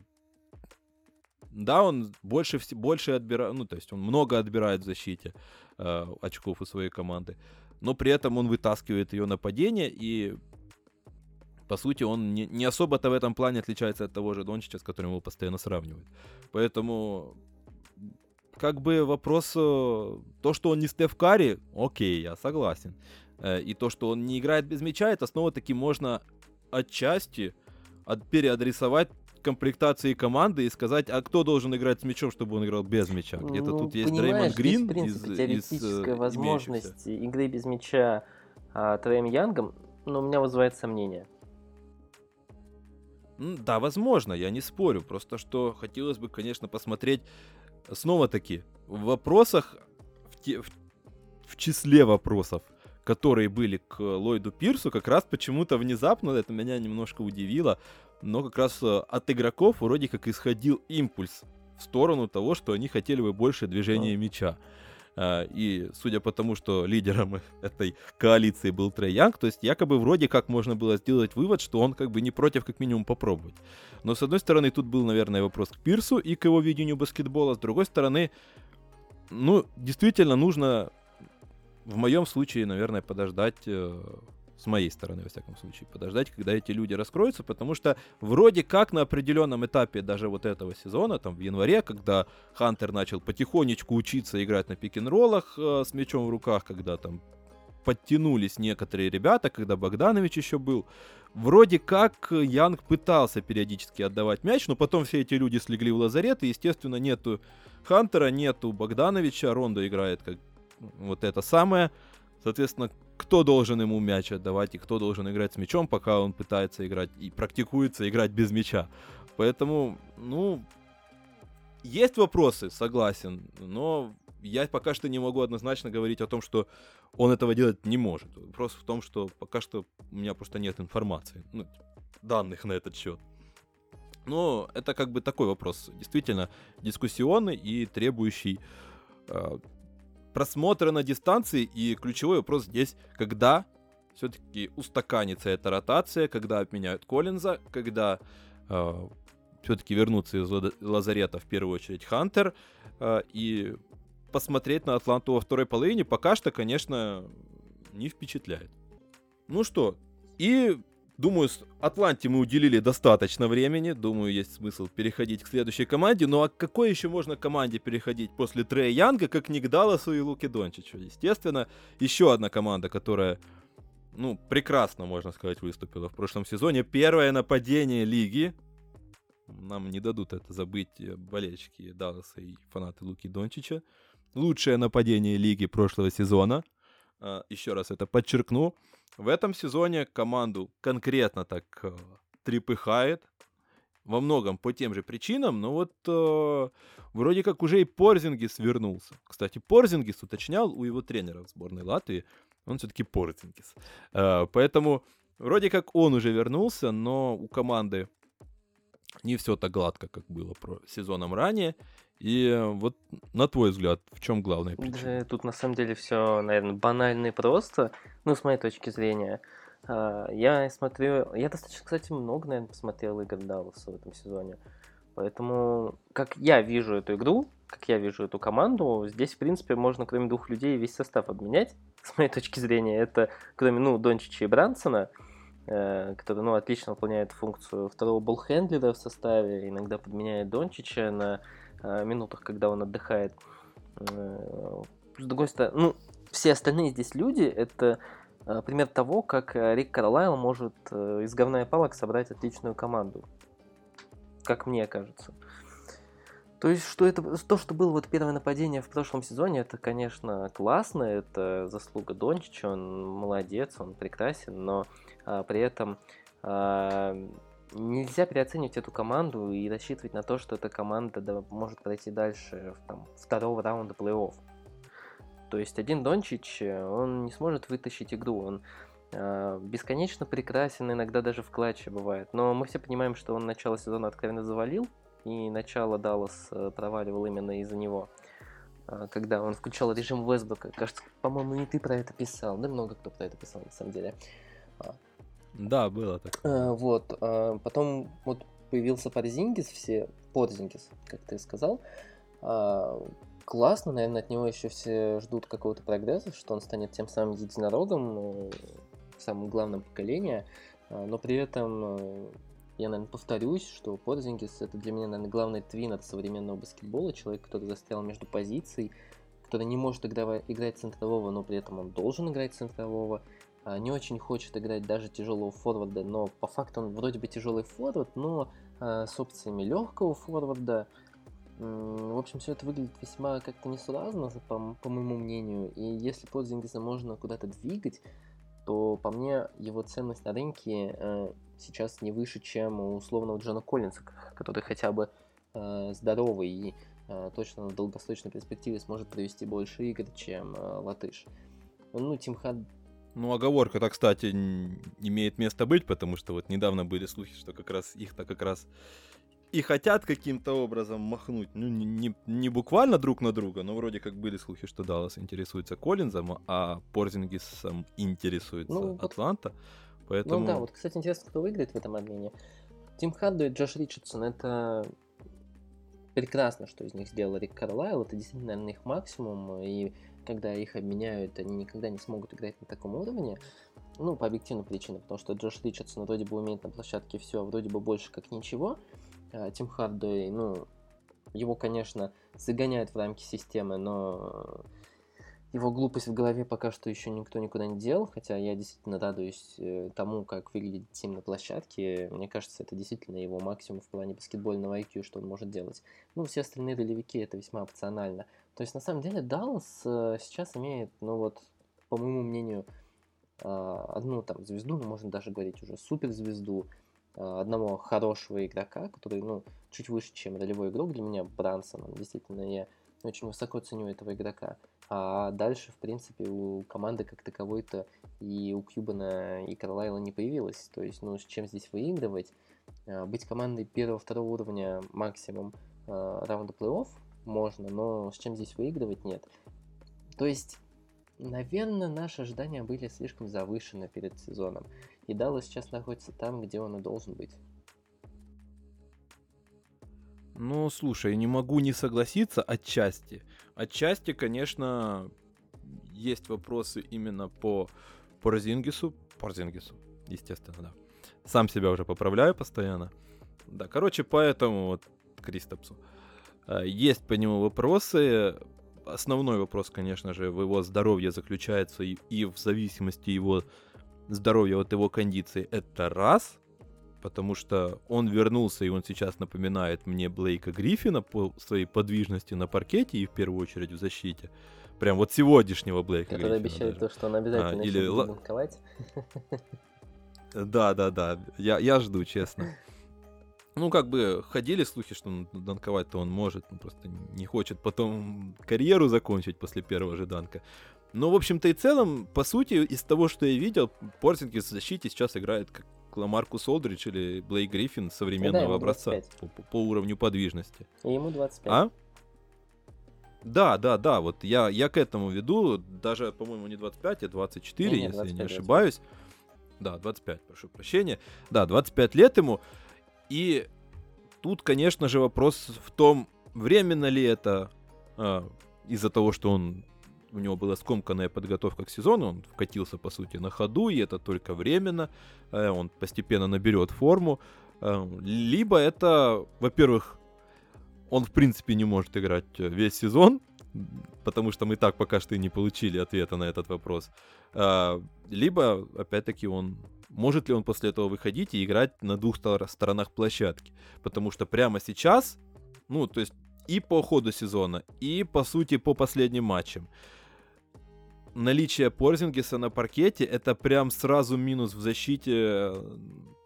Да, он больше, больше отбирает, ну, то есть он много отбирает в защите э, очков у своей команды, но при этом он вытаскивает ее нападение, и, по сути, он не, не особо-то в этом плане отличается от того же Дончича, с которым его постоянно сравнивают. Поэтому, как бы, вопрос, то, что он не Стеф Карри, окей, я согласен, э, и то, что он не играет без мяча, это снова-таки можно отчасти от, переадресовать комплектации команды и сказать, а кто должен играть с мячом, чтобы он играл без мяча. Где-то ну, тут есть Дреймонд Грин. Есть, в принципе, из, теоретическая из, возможность имеющихся игры без мяча а, Треем Янгом, но у меня вызывает сомнения. Да, возможно, я не спорю. Просто что хотелось бы, конечно, посмотреть снова-таки в вопросах, в, те, в, в числе вопросов, которые были к Ллойду Пирсу, как раз почему-то внезапно, это меня немножко удивило, но как раз от игроков вроде как исходил импульс в сторону того, что они хотели бы больше движения мяча. И судя по тому, что лидером этой коалиции был Трей Янг, то есть якобы вроде как можно было сделать вывод, что он как бы не против как минимум попробовать. Но с одной стороны тут был, наверное, вопрос к Пирсу и к его видению баскетбола, с другой стороны, ну, действительно нужно в моем случае, наверное, подождать... С моей стороны, во всяком случае, подождать, когда эти люди раскроются, потому что вроде как на определенном этапе даже вот этого сезона, там в январе, когда Хантер начал потихонечку учиться играть на пик-н-роллах э, с мячом в руках, когда там подтянулись некоторые ребята, когда Богданович еще был, вроде как Янг пытался периодически отдавать мяч, но потом все эти люди слегли в лазарет, и, естественно, нету Хантера, нету Богдановича, Рондо играет как вот это самое, соответственно, кто должен ему мяч отдавать и кто должен играть с мячом, пока он пытается играть и практикуется играть без мяча. Поэтому, ну, есть вопросы, согласен, но я пока что не могу однозначно говорить о том, что он этого делать не может. Вопрос в том, что пока что у меня просто нет информации, ну, данных на этот счет. Но это как бы такой вопрос, действительно дискуссионный и требующий э, просмотра на дистанции, и ключевой вопрос здесь, когда все-таки устаканится эта ротация, когда обменяют Коллинза, когда э, все-таки вернутся из лазарета в первую очередь Хантер, э, и посмотреть на Атланту во второй половине пока что, конечно, не впечатляет. Ну что, и думаю, Атланте мы уделили достаточно времени, думаю, есть смысл переходить к следующей команде, ну а к какой еще можно команде переходить после Трея Янга, как не к Далласу и Луке Дончичу? Естественно, еще одна команда, которая, ну, прекрасно, можно сказать, выступила в прошлом сезоне, первое нападение лиги, нам не дадут это забыть болельщики Далласа и фанаты Луки Дончича, лучшее нападение лиги прошлого сезона, еще раз это подчеркну. В этом сезоне команду конкретно так э, трепыхает, во многом по тем же причинам, но вот э, вроде как уже и Порзингис вернулся. Кстати, Порзингис уточнял у его тренера в сборной Латвии, он все-таки Порзингис. Э, поэтому вроде как он уже вернулся, но у команды не все так гладко, как было про сезоном ранее. И вот на твой взгляд, в чем главная причина? Да, тут на самом деле все, наверное, банально и просто. Ну, с моей точки зрения. Я смотрю... Я достаточно, кстати, много, наверное, посмотрел игр Далласа в этом сезоне. Поэтому, как я вижу эту игру, как я вижу эту команду, здесь, в принципе, можно, кроме двух людей, весь состав обменять. С моей точки зрения, это, кроме, ну, Дончича и Брансона, который, ну, отлично выполняет функцию второго болл-хендлера в составе, иногда подменяет Дончича на минутах, когда он отдыхает. С другой стороны, ну, все остальные здесь люди, это пример того, как Рик Карлайл может из говна и палок собрать отличную команду, как мне кажется. То есть, что это, то, что было вот первое нападение в прошлом сезоне, это, конечно, классно, это заслуга Дончича, он молодец, он прекрасен, но а, при этом а, нельзя переоценивать эту команду и рассчитывать на то, что эта команда да, может пройти дальше там, второго раунда плей-офф. То есть, один Дончич, он не сможет вытащить игру, он а, бесконечно прекрасен, иногда даже в клатче бывает, но мы все понимаем, что он начало сезона откровенно завалил, и начало Даллас проваливал именно из-за него. Когда он включал режим Вестбрука. Кажется, по-моему, не ты про это писал. Да много кто про это писал, на самом деле. Да, было так. Вот. Потом вот появился Порзингис, все... Порзингис, как ты сказал. Классно, наверное, от него еще все ждут какого-то прогресса, что он станет тем самым единорогом, самым главным поколения. Но при этом... Я, наверное, повторюсь, что Порзингис — это для меня, наверное, главный твин от современного баскетбола. Человек, который застрял между позиций, который не может играть центрового, но при этом он должен играть центрового. Не очень хочет играть даже тяжелого форварда, но по факту он вроде бы тяжелый форвард, но с опциями легкого форварда. В общем, все это выглядит весьма как-то несуразно, по, по моему мнению. И если Порзингиса можно куда-то двигать, то, по мне, его ценность на рынке э, сейчас не выше, чем у условного Джона Коллинза, который хотя бы э, здоровый и э, точно в долгосрочной перспективе сможет привести больше игр, чем э, латыш. Ну, Тим Хард... Ну, оговорка-то, кстати, имеет место быть, потому что вот недавно были слухи, что как раз их-то как раз и хотят каким-то образом махнуть. Ну, не, не, не буквально друг на друга, но вроде как были слухи, что Даллас интересуется Коллинзом, а Порзингисом интересуется ну, Атланта. Вот, поэтому... Ну да, вот, кстати, интересно, кто выиграет в этом обмене. Тим Хардуэй и Джош Ричардсон, это прекрасно, что из них сделал Рик Карлайл. Это действительно, наверное, их максимум. И когда их обменяют, они никогда не смогут играть на таком уровне. Ну, по объективным причинам, потому что Джош Ричардсон вроде бы умеет на площадке все, а вроде бы больше как ничего. Тим Хардуэй, ну, его, конечно, загоняют в рамки системы, но его глупость в голове пока что еще никто никуда не делал, хотя я действительно радуюсь тому, как выглядит Тим на площадке. Мне кажется, это действительно его максимум в плане баскетбольного ай кью, что он может делать. Ну, все остальные ролевики — это весьма опционально. То есть, на самом деле, Даллас сейчас имеет, ну вот, по моему мнению, одну там звезду, ну, можно даже говорить уже суперзвезду, одного хорошего игрока, который, ну, чуть выше, чем ролевой игрок для меня, Брансон. Действительно, я очень высоко ценю этого игрока. А дальше, в принципе, у команды как таковой-то и у Кьюбана, и Карлайла не появилось. То есть, ну, с чем здесь выигрывать? Быть командой первого-второго уровня максимум раунда плей-офф можно, но с чем здесь выигрывать нет. То есть, наверное, наши ожидания были слишком завышены перед сезоном. И Даллас сейчас находится там, где он и должен быть. Ну, слушай, не могу не согласиться отчасти. Отчасти, конечно, есть вопросы именно по Порзингису. Порзингису, естественно, да. Сам себя уже поправляю постоянно. Да, короче, поэтому вот Кристапсу. Есть по нему вопросы. Основной вопрос, конечно же, в его здоровье заключается и, и в зависимости его... здоровье от его кондиции, это раз, потому что он вернулся, и он сейчас напоминает мне Блейка Гриффина по своей подвижности на паркете и в первую очередь в защите. Прям вот сегодняшнего Блейка Который Гриффина. Который обещает даже. То, что он обязательно а, или... будет банковать. Да-да-да, я, я жду, честно. Ну, как бы, ходили слухи, что данковать-то он может, он просто не хочет потом карьеру закончить после первого же данка. Но, в общем-то и целом, по сути, из того, что я видел, Порзингис в защите сейчас играет как как Ламаркус Олдридж или Блейк Гриффин современного да, образца по, по уровню подвижности. Ему двадцать пять. А? Да, да, да, вот я, я к этому веду, даже, по-моему, не двадцать пять, а двадцать четыре, не, не, двадцать пять, если я не ошибаюсь. двадцать пять. Да, двадцать пять, прошу прощения. Да, двадцать пять лет ему. И тут, конечно же, вопрос в том, временно ли это а, из-за того, что он, у него была скомканная подготовка к сезону, он вкатился, по сути, на ходу, и это только временно, а, он постепенно наберет форму. А, либо это, во-первых, он, в принципе, не может играть весь сезон, потому что мы так пока что и не получили ответа на этот вопрос. Либо, опять-таки, он может ли он после этого выходить и играть на двух сторонах площадки. Потому что прямо сейчас, ну, то есть и по ходу сезона, и, по сути, по последним матчам, наличие Порзингиса на паркете — это прям сразу минус в защите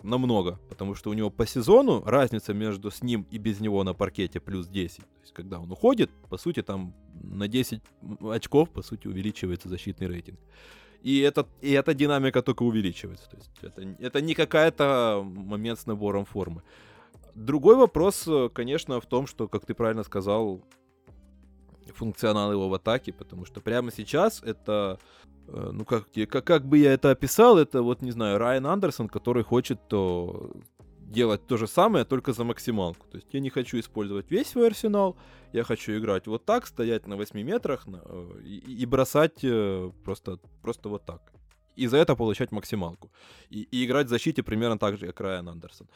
намного, потому что у него по сезону разница между с ним и без него на паркете плюс десять. То есть, когда он уходит, по сути, там на десять очков, по сути, увеличивается защитный рейтинг. И, это, и эта динамика только увеличивается. То есть, это, это не какая-то момент с набором формы. Другой вопрос, конечно, в том, что, как ты правильно сказал, функционал его в атаке, потому что прямо сейчас это, ну как, как, как бы я это описал, это вот, не знаю, Райан Андерсон, который хочет то, делать то же самое, только за максималку. То есть я не хочу использовать весь свой арсенал, я хочу играть вот так, стоять на восьми метрах и, и бросать просто, просто вот так. И за это получать максималку. И, и играть в защите примерно так же, как Райан Андерсон.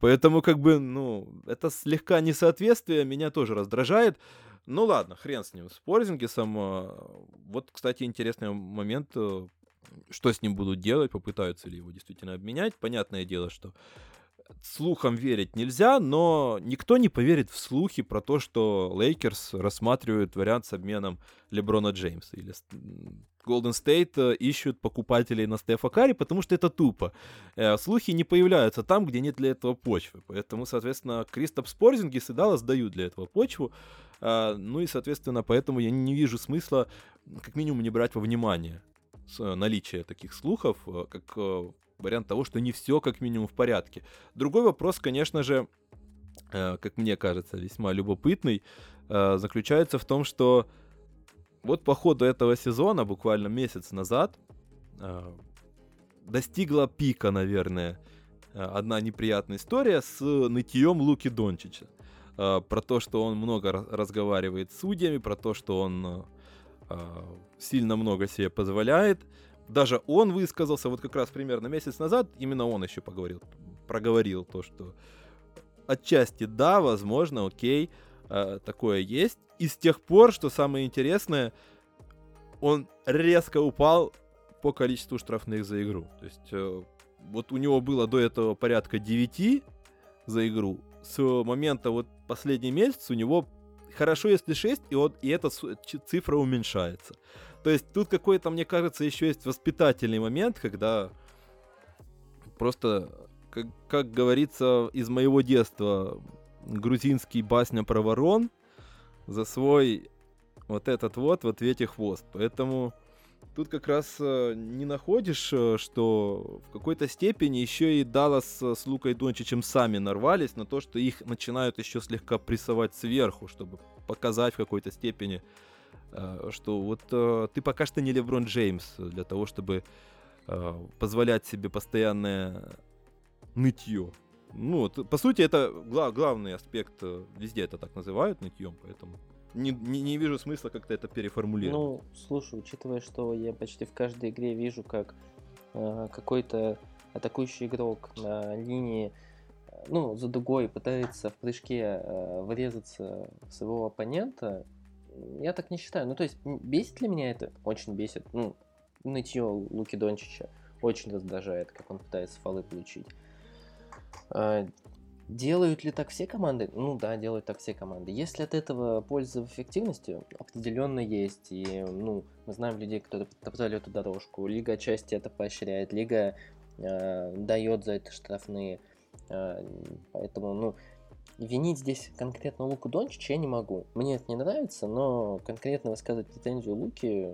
Поэтому как бы, ну, это слегка несоответствие, меня тоже раздражает. Ну ладно, хрен с ним, с Порзингисом. Вот, кстати, интересный момент, что с ним будут делать, попытаются ли его действительно обменять. Понятное дело, что слухам верить нельзя, но никто не поверит в слухи про то, что Лейкерс рассматривают вариант с обменом Леброна Джеймса. Или Golden State ищут покупателей на Стефа Карри, потому что это тупо. Слухи не появляются там, где нет для этого почвы. Поэтому, соответственно, Кристапс Порзингис и Даллас дают для этого почву. Ну и, соответственно, поэтому я не вижу смысла, как минимум, не брать во внимание наличие таких слухов, как вариант того, что не все, как минимум, в порядке. Другой вопрос, конечно же, как мне кажется, весьма любопытный, заключается в том, что вот по ходу этого сезона, буквально месяц назад, достигла пика, наверное, одна неприятная история с нытьем Луки Дончича. Про то, что он много разговаривает с судьями, про то, что он сильно много себе позволяет. Даже он высказался вот как раз примерно месяц назад, именно он еще поговорил, проговорил то, что отчасти да, возможно, окей, такое есть. И с тех пор, что самое интересное, он резко упал по количеству штрафных за игру. То есть вот у него было до этого порядка девять за игру. С момента вот последний месяц у него хорошо, если шесть, и, он, и эта цифра уменьшается. То есть тут какой-то, мне кажется, еще есть воспитательный момент, когда просто, как, как говорится из моего детства, грузинский басня про ворон за свой вот этот вот в ответе хвост. Поэтому тут как раз не находишь, что в какой-то степени еще и Даллас с Лукой Дончичем сами нарвались на то, что их начинают еще слегка прессовать сверху, чтобы показать в какой-то степени, что вот ты пока что не Леброн Джеймс для того, чтобы позволять себе постоянное нытье. Ну, по сути, это главный аспект, везде это так называют нытьем, поэтому... Не, не, не вижу смысла как-то это переформулировать. Ну, слушай, учитывая, что я почти в каждой игре вижу, как э, какой-то атакующий игрок на линии, ну, за дугой пытается в прыжке э, врезаться в своего оппонента, я так не считаю. Ну, то есть, бесит ли меня это? Очень бесит. Ну, нытье Луки Дончича очень раздражает, как он пытается фолы получить. Э, Делают ли так все команды? Ну да, делают так все команды. Если от этого польза в эффективности, определенно есть. И, ну, мы знаем людей, которые топтали эту дорожку. Лига отчасти это поощряет, лига э, дает за это штрафные. Э, поэтому, ну, винить здесь конкретно Луку Дончича я не могу. Мне это не нравится, но конкретно высказывать претензию Луки,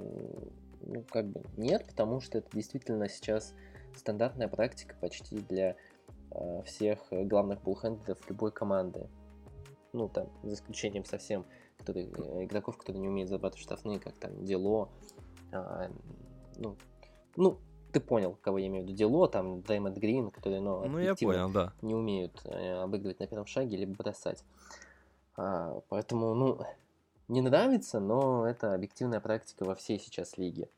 ну, как бы нет, потому что это действительно сейчас стандартная практика почти для э, всех главных буллхендеров любой команды. Ну, там, за исключением совсем которые, игроков, которые не умеют забрать штрафные, как там Дело. Э, ну, ну, ты понял, кого я имею в виду. Дело, там, Дэймонд Грин, которые, ну, ну я понял, да. не умеют э, обыгрывать на первом шаге либо бросать. А, поэтому, ну, не нравится, но это объективная практика во всей сейчас лиге.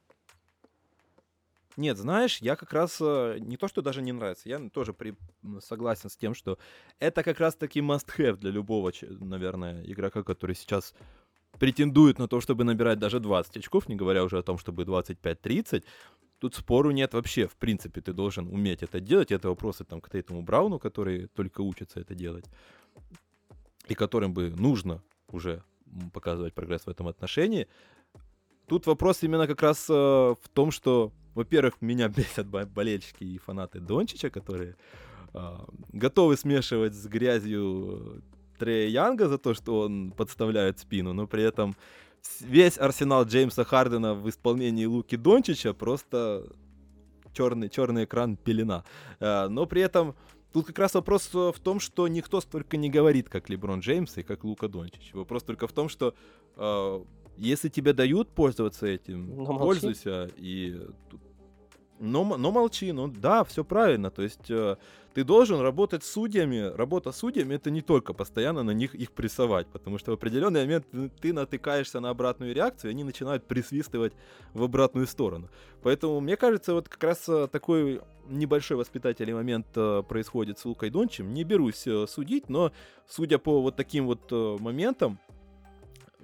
Нет, знаешь, я как раз не то, что даже не нравится, я тоже при... согласен с тем, что это как раз-таки must-have для любого, наверное, игрока, который сейчас претендует на то, чтобы набирать даже двадцать очков, не говоря уже о том, чтобы двадцать пять тридцать. Тут спору нет вообще, в принципе, ты должен уметь это делать. Это вопросы там, к Тейтуму Брауну, который только учится это делать, и которым бы нужно уже показывать прогресс в этом отношении. Тут вопрос именно как раз э, в том, что, во-первых, меня бесят болельщики и фанаты Дончича, которые э, готовы смешивать с грязью Трея Янга за то, что он подставляет спину, но при этом весь арсенал Джеймса Хардена в исполнении Луки Дончича просто черный, черный экран пелена. Э, но при этом тут как раз вопрос в том, что никто столько не говорит, как Леброн Джеймс и как Лука Дончич. Вопрос только в том, что... Э, Если тебе дают пользоваться этим, но пользуйся. Молчи. И... Но, но молчи, ну да, все правильно. То есть э, ты должен работать с судьями. Работа с судьями — это не только постоянно на них их прессовать, потому что в определенный момент ты натыкаешься на обратную реакцию, и они начинают присвистывать в обратную сторону. Поэтому, мне кажется, вот как раз такой небольшой воспитательный момент э, происходит с Лукой Дончичем. Не берусь э, судить, но судя по вот таким вот э, моментам,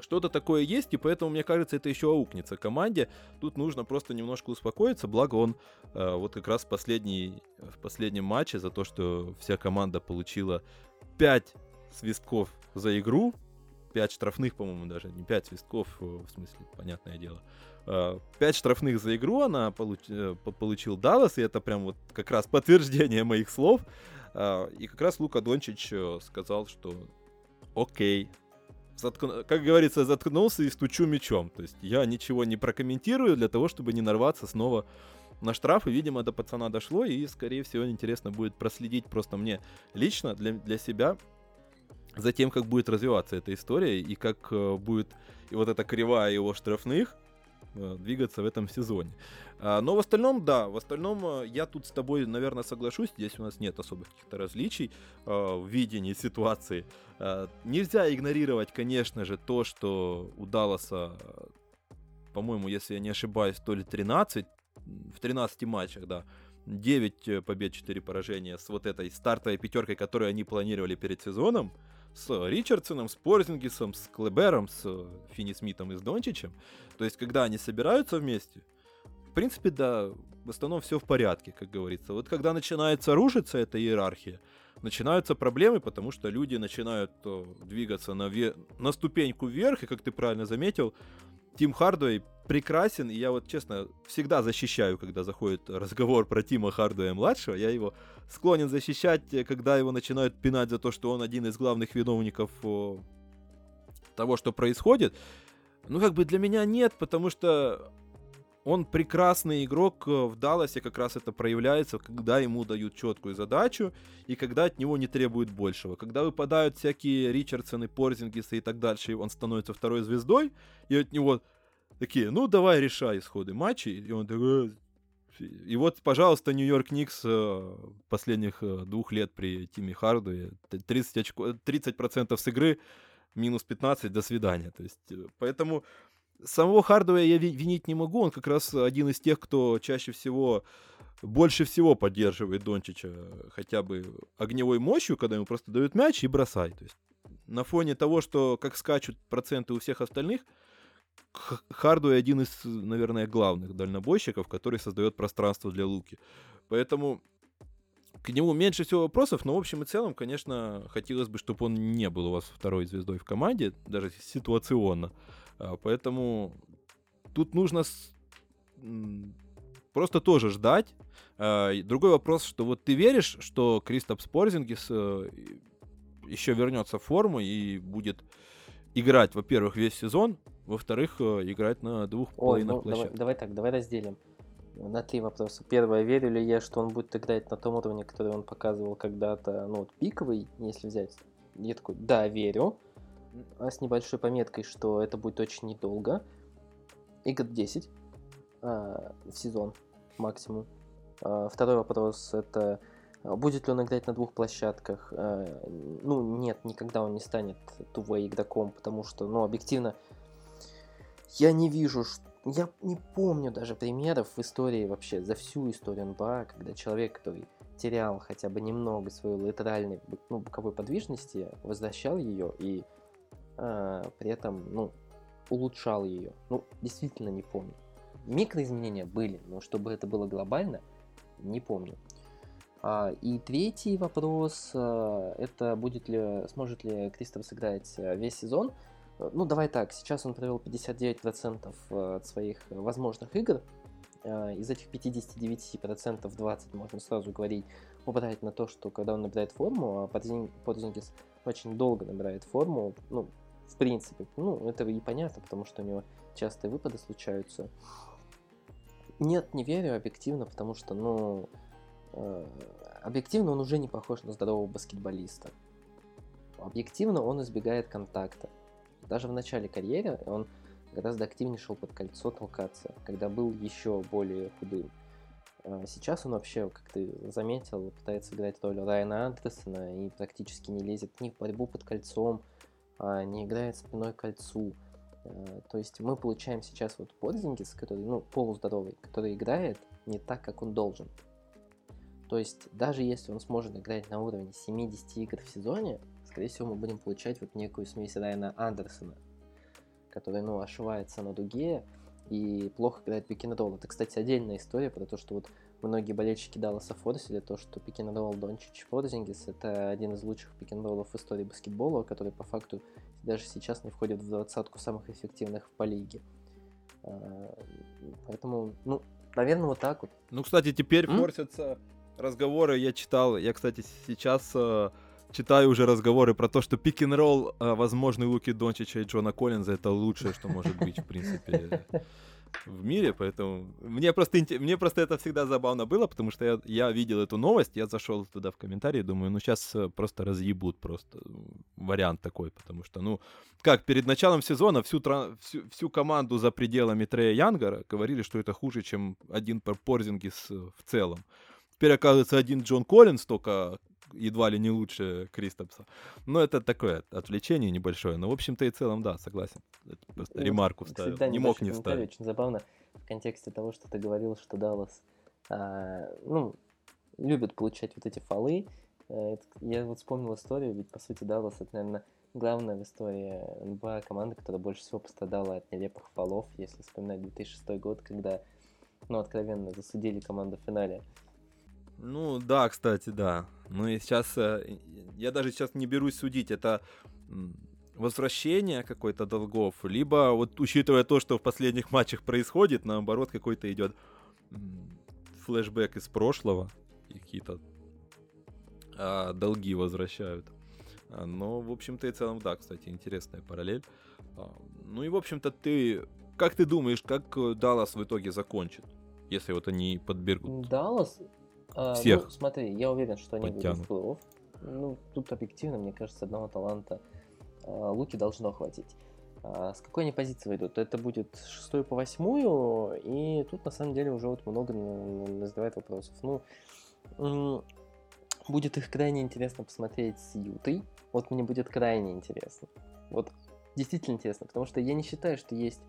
что-то такое есть, и поэтому, мне кажется, это еще аукнется команде. Тут нужно просто немножко успокоиться, благо он э, вот как раз в, последний, в последнем матче за то, что вся команда получила пять свистков за игру, пять штрафных, по-моему, даже, не пять свистков, в смысле, понятное дело, э, пять штрафных за игру она получ, э, получил Даллас, и это прям вот как раз подтверждение моих слов. Э, и как раз Лука Дончич сказал, что окей, Заткну... как говорится, заткнулся и стучу мячом. То есть я ничего не прокомментирую для того, чтобы не нарваться снова на штраф. И, видимо, до пацана дошло. И, скорее всего, интересно будет проследить просто мне лично, для, для себя, за тем, как будет развиваться эта история и как э, будет и вот эта кривая его штрафных э, двигаться в этом сезоне. А, но в остальном, да, в остальном э, я тут с тобой, наверное, соглашусь. Здесь у нас нет особых каких-то различий э, в видении ситуации. Нельзя игнорировать, конечно же, то, что у Далласа, по-моему, если я не ошибаюсь, то ли тринадцать, в тринадцати матчах, да, девять побед, четыре поражения с вот этой стартовой пятеркой, которую они планировали перед сезоном, с Ричардсоном, с Порзингисом, с Клебером, с Финни Смитом и с Дончичем. То есть, когда они собираются вместе, в принципе, да, в основном все в порядке, как говорится. Вот когда начинается рушиться эта иерархия, начинаются проблемы, потому что люди начинают двигаться на, ве... на ступеньку вверх, и, как ты правильно заметил, Тим Хардуэй прекрасен, и я вот, честно, всегда защищаю, когда заходит разговор про Тима Хардуэя-младшего, я его склонен защищать, когда его начинают пинать за то, что он один из главных виновников того, что происходит. Ну, как бы для меня нет, потому что он прекрасный игрок, в Далласе как раз это проявляется, когда ему дают четкую задачу и когда от него не требуют большего. Когда выпадают всякие Ричардсоны, Порзингисы и так дальше, он становится второй звездой, и от него такие, ну давай решай исходы матчей, и он такой... И вот, пожалуйста, Нью-Йорк Никс последних двух лет при Тиме Хардуэе, тридцать, очко... тридцать процентов с игры, минус пятнадцать, до свидания. То есть, поэтому... Самого Хардуэя я винить не могу, он как раз один из тех, кто чаще всего, больше всего поддерживает Дончича хотя бы огневой мощью, когда ему просто дают мяч и бросай. То есть на фоне того, что как скачут проценты у всех остальных, Хардуэй один из, наверное, главных дальнобойщиков, который создает пространство для Луки. Поэтому к нему меньше всего вопросов, но в общем и целом, конечно, хотелось бы, чтобы он не был у вас второй звездой в команде, даже ситуационно. Поэтому тут нужно просто тоже ждать. Другой вопрос, что вот ты веришь, что Кристапс Порзингис еще вернется в форму и будет играть, во-первых, весь сезон, во-вторых, играть на двух половинах площадки? Давай, давай так, давай разделим. на три вопроса. Первое, верю ли я, что он будет играть на том уровне, который он показывал когда-то, ну, вот пиковый, если взять. Я такой, да, верю. А с небольшой пометкой, что это будет очень недолго. Игр десять а, в сезон максимум. А, второй вопрос, это будет ли он играть на двух площадках. А, ну, нет, никогда он не станет ту-вэй игроком, потому что, ну, объективно, я не вижу, что... Я не помню даже примеров в истории вообще, за всю историю эн-бэ-а, когда человек, который терял хотя бы немного своей латеральной, ну, боковой подвижности, возвращал ее и а, при этом, ну, улучшал ее. Ну, действительно не помню. Микроизменения были, но чтобы это было глобально, не помню. А, и третий вопрос, а, это будет ли, сможет ли Кристапс сыграть весь сезон. Ну, давай так, сейчас он провел пятьдесят девять процентов от своих возможных игр. Из этих пятьдесят девять процентов двадцать процентов можно сразу говорить, попадает на то, что когда он набирает форму, а Порзингис очень долго набирает форму, ну, в принципе, ну, это и понятно, потому что у него частые выпады случаются. Нет, не верю объективно, потому что, ну, объективно он уже не похож на здорового баскетболиста. Объективно он избегает контакта. Даже в начале карьеры он гораздо активнее шел под кольцо толкаться, когда был еще более худым. Сейчас он вообще, как ты заметил, пытается играть роль Райана Андерсона и практически не лезет ни в борьбу под кольцом, не играет спиной к кольцу. То есть мы получаем сейчас вот Порзингис, который, ну, полуздоровый, который играет не так, как он должен. То есть даже если он сможет играть на уровне семьдесят игр в сезоне, скорее всего, мы будем получать вот некую смесь Райана Андерсона, который, ну, ошивается на дуге и плохо играет пик-н-ролл. Это, кстати, отдельная история про то, что вот многие болельщики Далласа форсили то, что пик-н-ролл Дончич-Порзингис — это один из лучших пик-н-роллов в истории баскетбола, который по факту даже сейчас не входит в двадцатку самых эффективных по лиге. Поэтому, ну, наверное, вот так вот. Ну, кстати, теперь М? форсятся разговоры. Я читал, я, кстати, сейчас... читаю уже разговоры про то, что пик-н-ролл, возможный Луки Дончича и Джона Коллинза, это лучшее, что может быть, в принципе, в мире. Поэтому мне просто, мне просто это всегда забавно было, потому что я, я видел эту новость, я зашел туда в комментарии, думаю, ну сейчас просто разъебут просто вариант такой, потому что, ну, как перед началом сезона всю, всю, всю команду за пределами Трея Янга говорили, что это хуже, чем один Порзингис в целом. Теперь, оказывается, один Джон Коллинз только... едва ли не лучше Кристапса. Но это такое отвлечение небольшое. Но, в общем-то, и в целом, да, согласен. Это просто ну, ремарку вставил. Да, не мог не вставить. Очень забавно в контексте того, что ты говорил, что Даллас а, ну, любит получать вот эти фолы. Я вот вспомнил историю, ведь, по сути, Даллас — это, наверное, главная в истории эн-бэ-а команда, которая больше всего пострадала от нелепых фолов, если вспоминать две тысячи шестой год, когда, ну, откровенно засудили команду в финале. Ну да, кстати, да. Ну и сейчас, я даже сейчас не берусь судить, это возвращение какой-то долгов, либо вот учитывая то, что в последних матчах происходит, наоборот, какой-то идет флешбэк из прошлого, и какие-то а, долги возвращают. Но, в общем-то, и в целом, да, кстати, интересная параллель. Ну и, в общем-то, ты, как ты думаешь, как Даллас в итоге закончит, если вот они подберут? Даллас... А, всех. Ну, смотри, я уверен, что они будут в плей-офф. Ну, тут объективно, мне кажется, одного таланта а, Луки должно хватить. А, с какой они позиции выйдут? Это будет с шестой по восьмую, и тут на самом деле уже вот много назревает вопросов. Ну, м- будет их крайне интересно посмотреть с Ютой. Вот мне будет крайне интересно. Вот действительно интересно, потому что я не считаю, что есть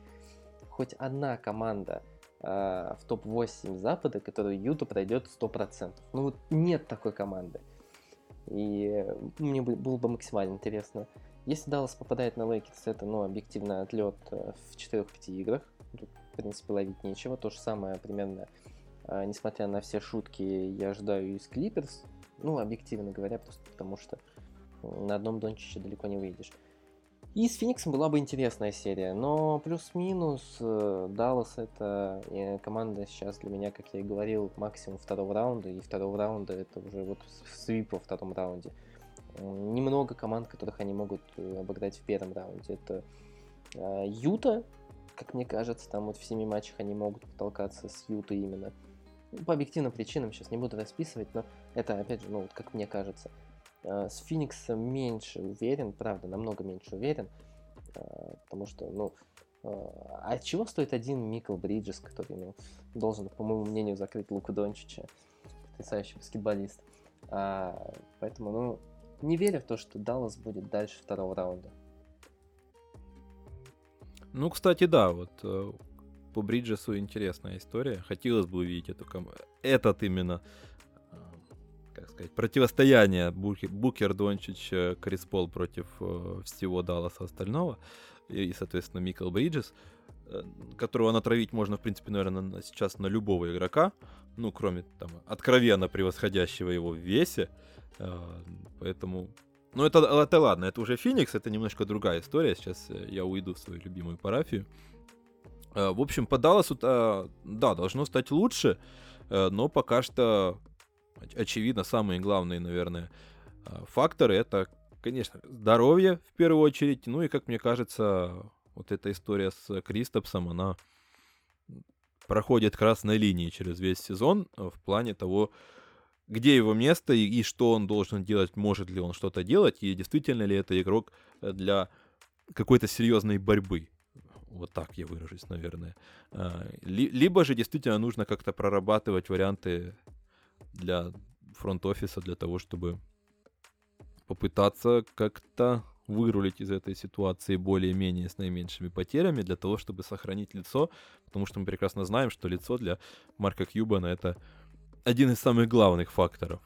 хоть одна команда в топ восемь Запада, которую Юта пройдет сто процентов. Ну вот нет такой команды. И мне было бы максимально интересно. Если Даллас попадает на Лейкерс, это, ну, объективно отлет в четыре-пять играх. Тут, в принципе, ловить нечего. То же самое примерно, несмотря на все шутки, я ожидаю из Клиперс. Ну, объективно говоря, просто потому что на одном Дончиче далеко не выйдешь. И с Фениксом была бы интересная серия, но плюс-минус Даллас — это команда сейчас для меня, как я и говорил, максимум второго раунда, и второго раунда — это уже вот свип во втором раунде. Немного команд, которых они могут обыграть в первом раунде. Это Юта, как мне кажется, там вот в семи матчах они могут потолкаться с Ютой именно. По объективным причинам, сейчас не буду расписывать, но это, опять же, ну вот как мне кажется. С Фениксом меньше уверен, правда, намного меньше уверен, потому что, ну, а чего стоит один Микл Бриджес, который, ну, должен, по моему мнению, закрыть Луку Дончича, потрясающий баскетболист. А, поэтому, ну, не верю в то, что Даллас будет дальше второго раунда. Ну, кстати, да, вот по Бриджесу интересная история. Хотелось бы увидеть эту ком... этот именно, как сказать, противостояние Букер Дончич, Крис Пол против всего Далласа остального. И, соответственно, Микл Бриджес, которого натравить можно, в принципе, наверное, сейчас на любого игрока. Ну, кроме, там, откровенно превосходящего его в весе. Поэтому... Ну, это, это ладно, это уже Феникс, это немножко другая история. Сейчас я уйду в свою любимую парафию. В общем, по Далласу, да, должно стать лучше, но пока что, очевидно, самые главные, наверное, факторы — это, конечно, здоровье в первую очередь. Ну и, как мне кажется, вот эта история с Кристапсом, она проходит красной линией через весь сезон в плане того, где его место и, и что он должен делать, может ли он что-то делать, и действительно ли это игрок для какой-то серьезной борьбы. Вот так я выражусь, наверное. Либо же действительно нужно как-то прорабатывать варианты для фронт-офиса, для того, чтобы попытаться как-то вырулить из этой ситуации более-менее с наименьшими потерями, для того, чтобы сохранить лицо, потому что мы прекрасно знаем, что лицо для Марка Кьюбана — это один из самых главных факторов,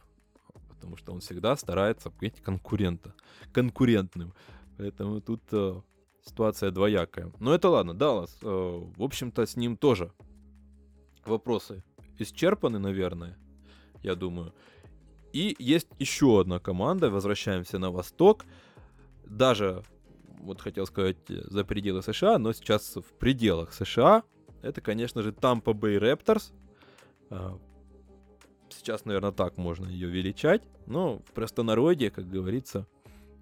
потому что он всегда старается быть конкурента, конкурентным. Поэтому тут э, ситуация двоякая. Но это ладно, Даллас, э, в общем-то, с ним тоже вопросы исчерпаны, наверное, я думаю. И есть еще одна команда, возвращаемся на восток, даже, вот хотел сказать, за пределы США, но сейчас в пределах США. Это, конечно же, Tampa Bay Raptors. Э, Сейчас, наверное, так можно ее величать. Но в простонародье, как говорится,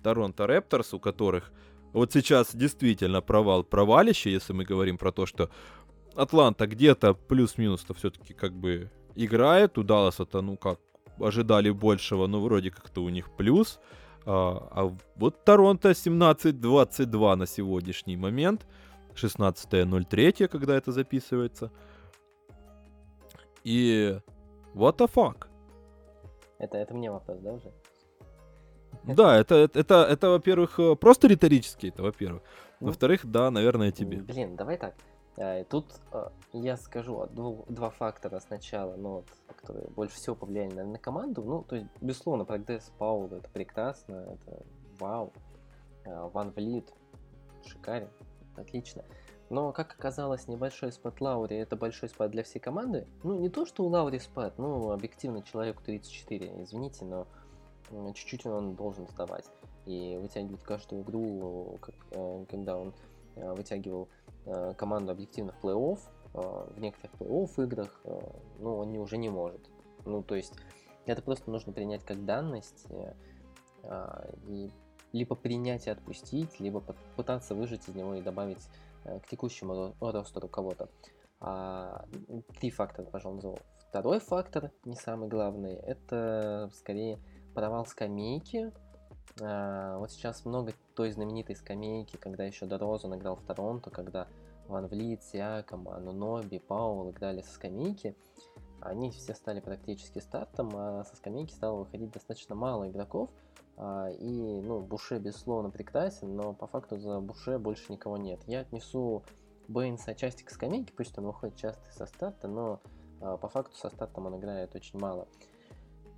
Торонто Рэпторс, у которых вот сейчас действительно провал провалище, если мы говорим про то, что Атланта где-то плюс-минус-то все-таки как бы играет. У Далласа-то, ну как, ожидали большего, но вроде как-то у них плюс. А, а вот Торонто семнадцать двадцать два на сегодняшний момент. шестнадцатое ноль третье, когда это записывается. И... What the fuck? Это, это мне вопрос, да, уже? Да, это, это, это, это, во-первых, просто риторически, это, во-первых. Ну, во-вторых, да, наверное, тебе. Блин, давай так. Тут я скажу два фактора сначала, но которые больше всего повлияли, наверное, на команду. Ну, то есть, безусловно, прогресс Паула — это прекрасно, это вау. Ван Влит шикарен, отлично. Но, как оказалось, небольшой спад Лаури — это большой спад для всей команды. Ну, не то, что у Лаури спад, ну, объективно, человеку тридцать четыре, извините, но чуть-чуть он должен сдавать. И вытягивать каждую игру, как, когда он вытягивал команду объективно в плей-офф, в некоторых плей-офф играх, ну, он уже не может. Ну, то есть, это просто нужно принять как данность, и либо принять и отпустить, либо пытаться выжать из него и добавить к текущему росту руковода. А, три фактора, пожалуй, назову. Второй фактор, не самый главный, это скорее провал скамейки. А, вот сейчас много той знаменитой скамейки, когда еще Дорозан играл в Торонто, когда Ван Влит, Сиакам, Ануноби, Паул играли со скамейки. Они все стали практически стартом, а со скамейки стало выходить достаточно мало игроков. Uh, и, ну, Буше, безусловно, прекрасен, но по факту за Буше больше никого нет. Я отнесу Бэйнса отчасти к скамейке, пусть он выходит часто со старта, но uh, по факту со стартом он играет очень мало.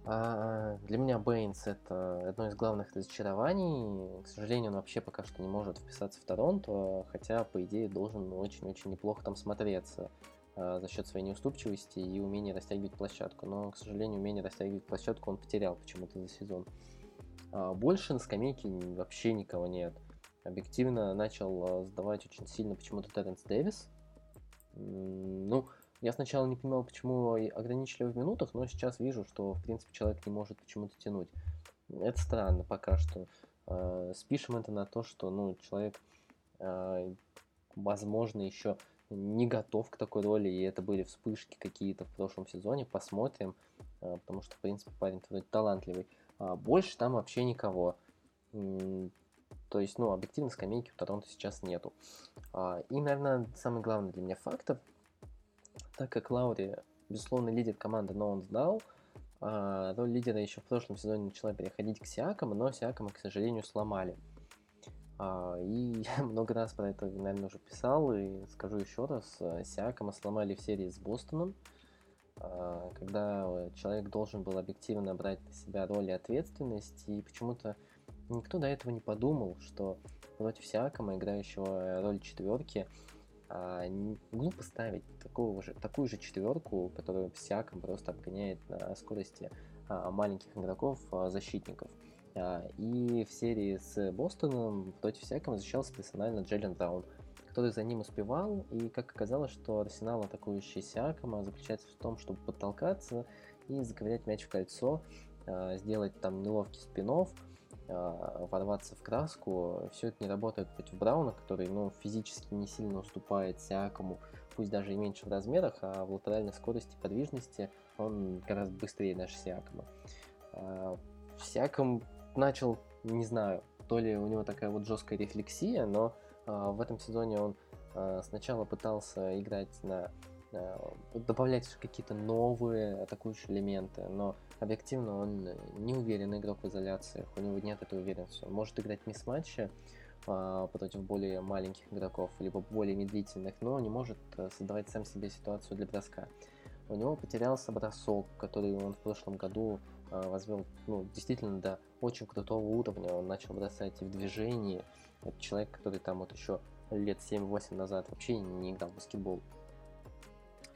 Uh, для меня Бэйнс — это одно из главных разочарований. К сожалению, он вообще пока что не может вписаться в Торонто, хотя, по идее, должен очень-очень неплохо там смотреться uh, за счет своей неуступчивости и умения растягивать площадку. Но, к сожалению, умение растягивать площадку он потерял почему-то за сезон. Больше на скамейке вообще никого нет. Объективно начал сдавать очень сильно почему-то Теренс Дэвис. Ну, я сначала не понимал, почему ограничили его в минутах, но сейчас вижу, что, в принципе, человек не может почему-то тянуть. Это странно пока что. Спишем это на то, что, ну, человек возможно, еще не готов к такой роли, и это были вспышки какие-то в прошлом сезоне, посмотрим, потому что, в принципе, парень талантливый. Больше там вообще никого. То есть, ну, объективно скамейки у Торонто сейчас нету. И, наверное, самый главный для меня фактор, так как Лаури, безусловно, лидер команды, но он сдал, роль лидера еще в прошлом сезоне начала переходить к Сиакаму, но Сиакама, к сожалению, сломали. И я много раз про это, наверное, уже писал, и скажу еще раз, Сиакама сломали в серии с Бостоном, когда человек должен был объективно брать на себя роль и ответственность, и почему-то никто до этого не подумал, что против Сиакама, играющего роль четверки, глупо ставить такого же, такую же четверку, которую Сиакам просто обгоняет на скорости маленьких игроков, защитников. И в серии с Бостоном против Сиакама защищался персонально Джейлен Браун, который за ним успевал, и как оказалось, что арсенал атакующий Сиакама заключается в том, чтобы подтолкаться и заковырять мяч в кольцо, сделать там неловкий спин-офф, ворваться в краску. Все это не работает против Брауна, который, ну, физически не сильно уступает Сиакаму, пусть даже и меньше в размерах, а в латеральной скорости и подвижности он гораздо быстрее даже Сиакама. Сиакам начал, не знаю, то ли у него такая вот жесткая рефлексия, но э, в этом сезоне он э, сначала пытался играть на... Э, добавлять какие-то новые атакующие элементы, но объективно он не уверенный игрок в изоляциях, у него нет этой уверенности. Он может играть мисс-матчи э, против более маленьких игроков, либо более медлительных, но не может создавать сам себе ситуацию для броска. У него потерялся бросок, который он в прошлом году э, возвел, ну, действительно до очень крутого уровня. Он начал бросать и в движении. Это человек, который там вот еще лет семь-восемь назад вообще не играл в баскетбол.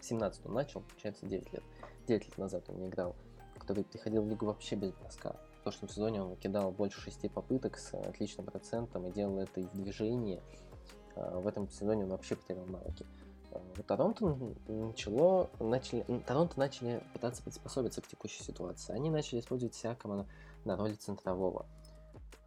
В семнадцатом он начал, получается, девять лет. девять лет назад он не играл, который приходил в лигу вообще без броска. В прошлом сезоне он кидал больше шести попыток с отличным процентом и делал это и в движении. Э, в этом сезоне он вообще потерял навыки. Торонто начало, начали, Торонто начали пытаться приспособиться к текущей ситуации. Они начали использовать Сиакама на, на роли центрового.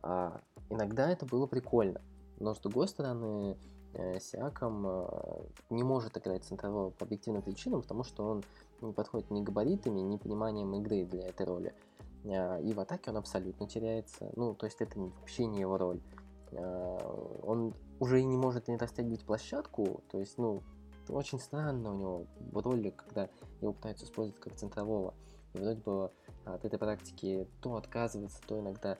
А, иногда это было прикольно, но с другой стороны, э, Сиакам э, не может играть центрового по объективным причинам, потому что он не подходит ни габаритами, ни пониманием игры для этой роли. А, и в атаке он абсолютно теряется. Ну, то есть это вообще не его роль. А, он уже и не может не растягивать площадку, то есть, ну, очень странно у него ролик, когда его пытаются использовать как центрового. И вроде бы от этой практики то отказывается, то иногда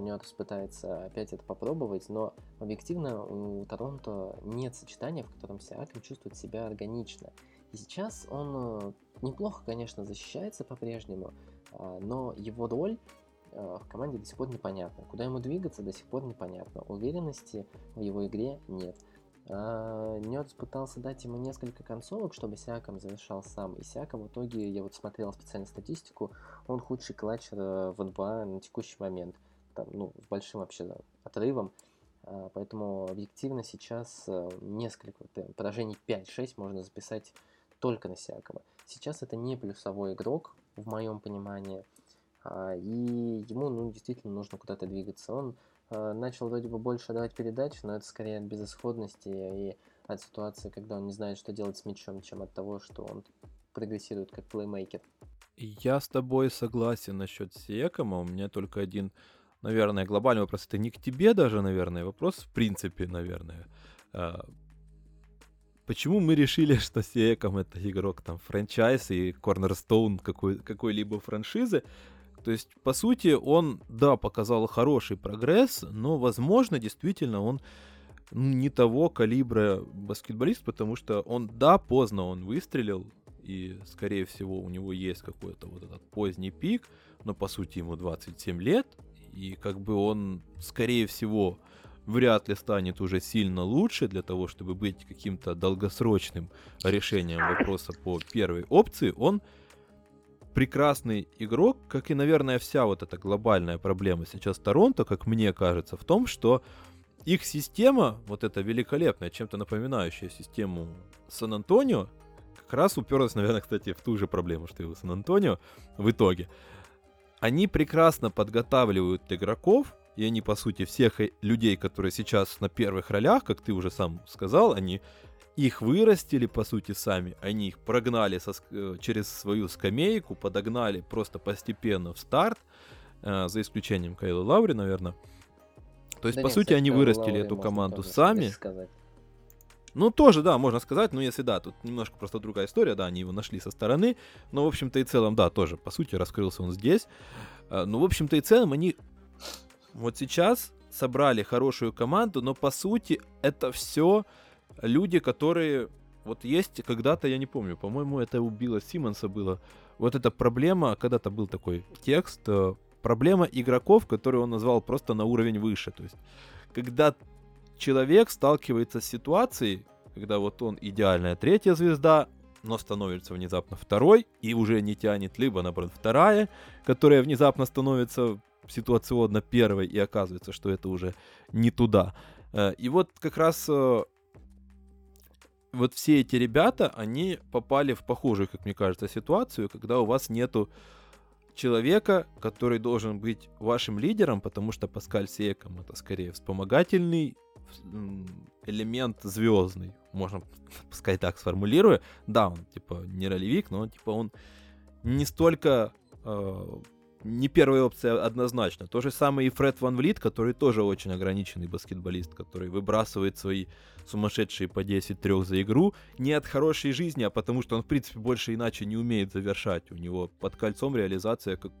Нёрс пытается опять это попробовать, но объективно у Торонто нет сочетания, в котором Сиакам чувствует себя органично. И сейчас он неплохо, конечно, защищается по-прежнему, но его роль в команде до сих пор непонятна. Куда ему двигаться, до сих пор непонятно. Уверенности в его игре нет. Нёрс пытался дать ему несколько концовок, чтобы Сиакам завершал сам. И Сиакам в итоге, я вот смотрел специально статистику, он худший клатчер в эн би эй на текущий момент, там, ну, с большим вообще отрывом. Поэтому объективно сейчас несколько прям, поражений пять-шесть можно записать только на Сиакама. Сейчас это не плюсовой игрок, в моем понимании, и ему, ну, действительно нужно куда-то двигаться. Он начал вроде бы больше давать передачи, но это скорее от безысходности и от ситуации, когда он не знает, что делать с мячом, чем от того, что он прогрессирует как плеймейкер. Я с тобой согласен насчет Сиакама. У меня только один, наверное, глобальный вопрос. Это не к тебе даже, наверное, вопрос в принципе, наверное. Почему мы решили, что Сиакам это игрок там франчайз и корнерстоун какой- какой-либо франшизы? То есть, по сути, он, да, показал хороший прогресс, но, возможно, действительно, он не того калибра баскетболист, потому что он, да, поздно он выстрелил, и, скорее всего, у него есть какой-то вот этот поздний пик, но, по сути, ему двадцать семь лет, и как бы он, скорее всего, вряд ли станет уже сильно лучше для того, чтобы быть каким-то долгосрочным решением вопроса по первой опции. Он прекрасный игрок, как и, наверное, вся вот эта глобальная проблема сейчас Торонто, как мне кажется, в том, что их система, вот эта великолепная, чем-то напоминающая систему Сан-Антонио, как раз уперлась, наверное, кстати, в ту же проблему, что и у Сан-Антонио в итоге. Они прекрасно подготавливают игроков и они, по сути, всех людей, которые сейчас на первых ролях, как ты уже сам сказал, они их вырастили, по сути, сами, они их прогнали со, через свою скамейку, подогнали просто постепенно в старт, э, за исключением Кайла Лаури, наверное. То есть, да по нет, сути, они вырастили Лаури эту команду сами. Сказать. Ну, тоже, да, можно сказать, но если, да, тут немножко просто другая история, да, они его нашли со стороны, но, в общем-то, и целом, да, тоже, по сути, раскрылся он здесь. Но, в общем-то, и целом, они вот сейчас собрали хорошую команду, но, по сути, это все люди, которые, вот есть когда-то, я не помню, по-моему, это у Билла Симмонса было, вот эта проблема, когда-то был такой текст, проблема игроков, которую он назвал просто на уровень выше, то есть, когда человек сталкивается с ситуацией, когда вот он идеальная третья звезда, но становится внезапно второй и уже не тянет, либо, наоборот, вторая, которая внезапно становится ситуационно первой и оказывается, что это уже не туда. И вот как раз вот все эти ребята, они попали в похожую, как мне кажется, ситуацию, когда у вас нету человека, который должен быть вашим лидером, потому что Паскаль Сиакам — это скорее вспомогательный элемент звездный, можно, пускай так сформулирую. Да, он типа не ролевик, но типа он не столько э, не первая опция однозначно. То же самое и Фред Ванвлит, который тоже очень ограниченный баскетболист, который выбрасывает свои сумасшедшие по десять трёх за игру не от хорошей жизни, а потому что он в принципе больше иначе не умеет завершать. У него под кольцом реализация как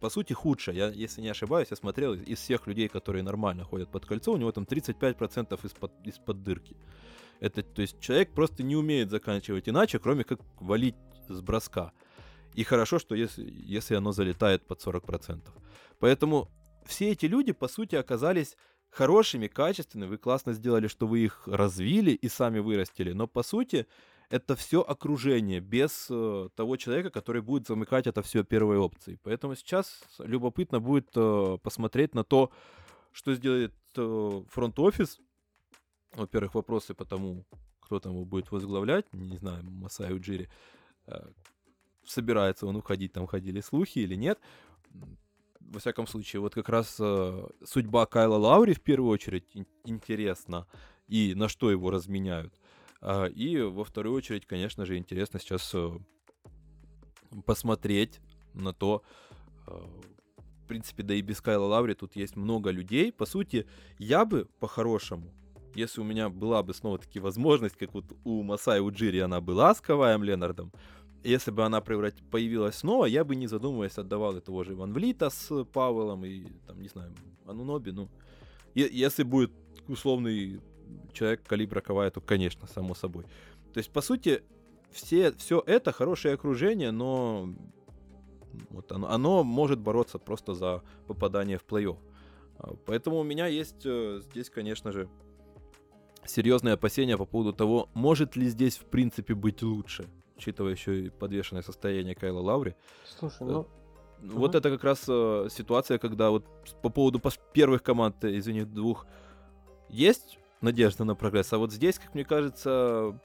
по сути, худшая. Я, если не ошибаюсь, я смотрел, из всех людей, которые нормально ходят под кольцо, у него там тридцать пять процентов из-под, из-под дырки. Это, то есть человек просто не умеет заканчивать иначе, кроме как валить с броска. И хорошо, что если, если оно залетает под сорок процентов. Поэтому все эти люди, по сути, оказались хорошими, качественными. Вы классно сделали, что вы их развили и сами вырастили. Но, по сути, это все окружение без э, того человека, который будет замыкать это все первой опцией. Поэтому сейчас любопытно будет э, посмотреть на то, что сделает э, фронт-офис. Во-первых, вопросы по тому, кто там его будет возглавлять. Не знаю, Масай Ujiri, э, собирается он уходить, там ходили слухи или нет. Во всяком случае, вот как раз э, судьба Кайла Лаури в первую очередь ин- интересна и на что его разменяют. И во вторую очередь, конечно же, интересно сейчас посмотреть на то, в принципе, да и без Кайла Лаури тут есть много людей. По сути, я бы по-хорошему, если у меня была бы снова-таки возможность, как вот у Масай Ujiri она была с Каваем Ленардом, если бы она появилась снова, я бы, не задумываясь, отдавал и того же Ван Влита с Пауэллом и, там, не знаю, Ануноби. Ну, если будет условный человек калибра Кавая, то, конечно, само собой. То есть, по сути, все, все это хорошее окружение, но вот оно, оно может бороться просто за попадание в плей-офф. Поэтому у меня есть здесь, конечно же, серьезные опасения по поводу того, может ли здесь, в принципе, быть лучше, учитывая еще и подвешенное состояние Кайла Лаури. Слушай, ну... Вот mm-hmm. это как раз ситуация, когда вот по поводу первых команд, извини, двух, есть надежда на прогресс. А вот здесь, как мне кажется,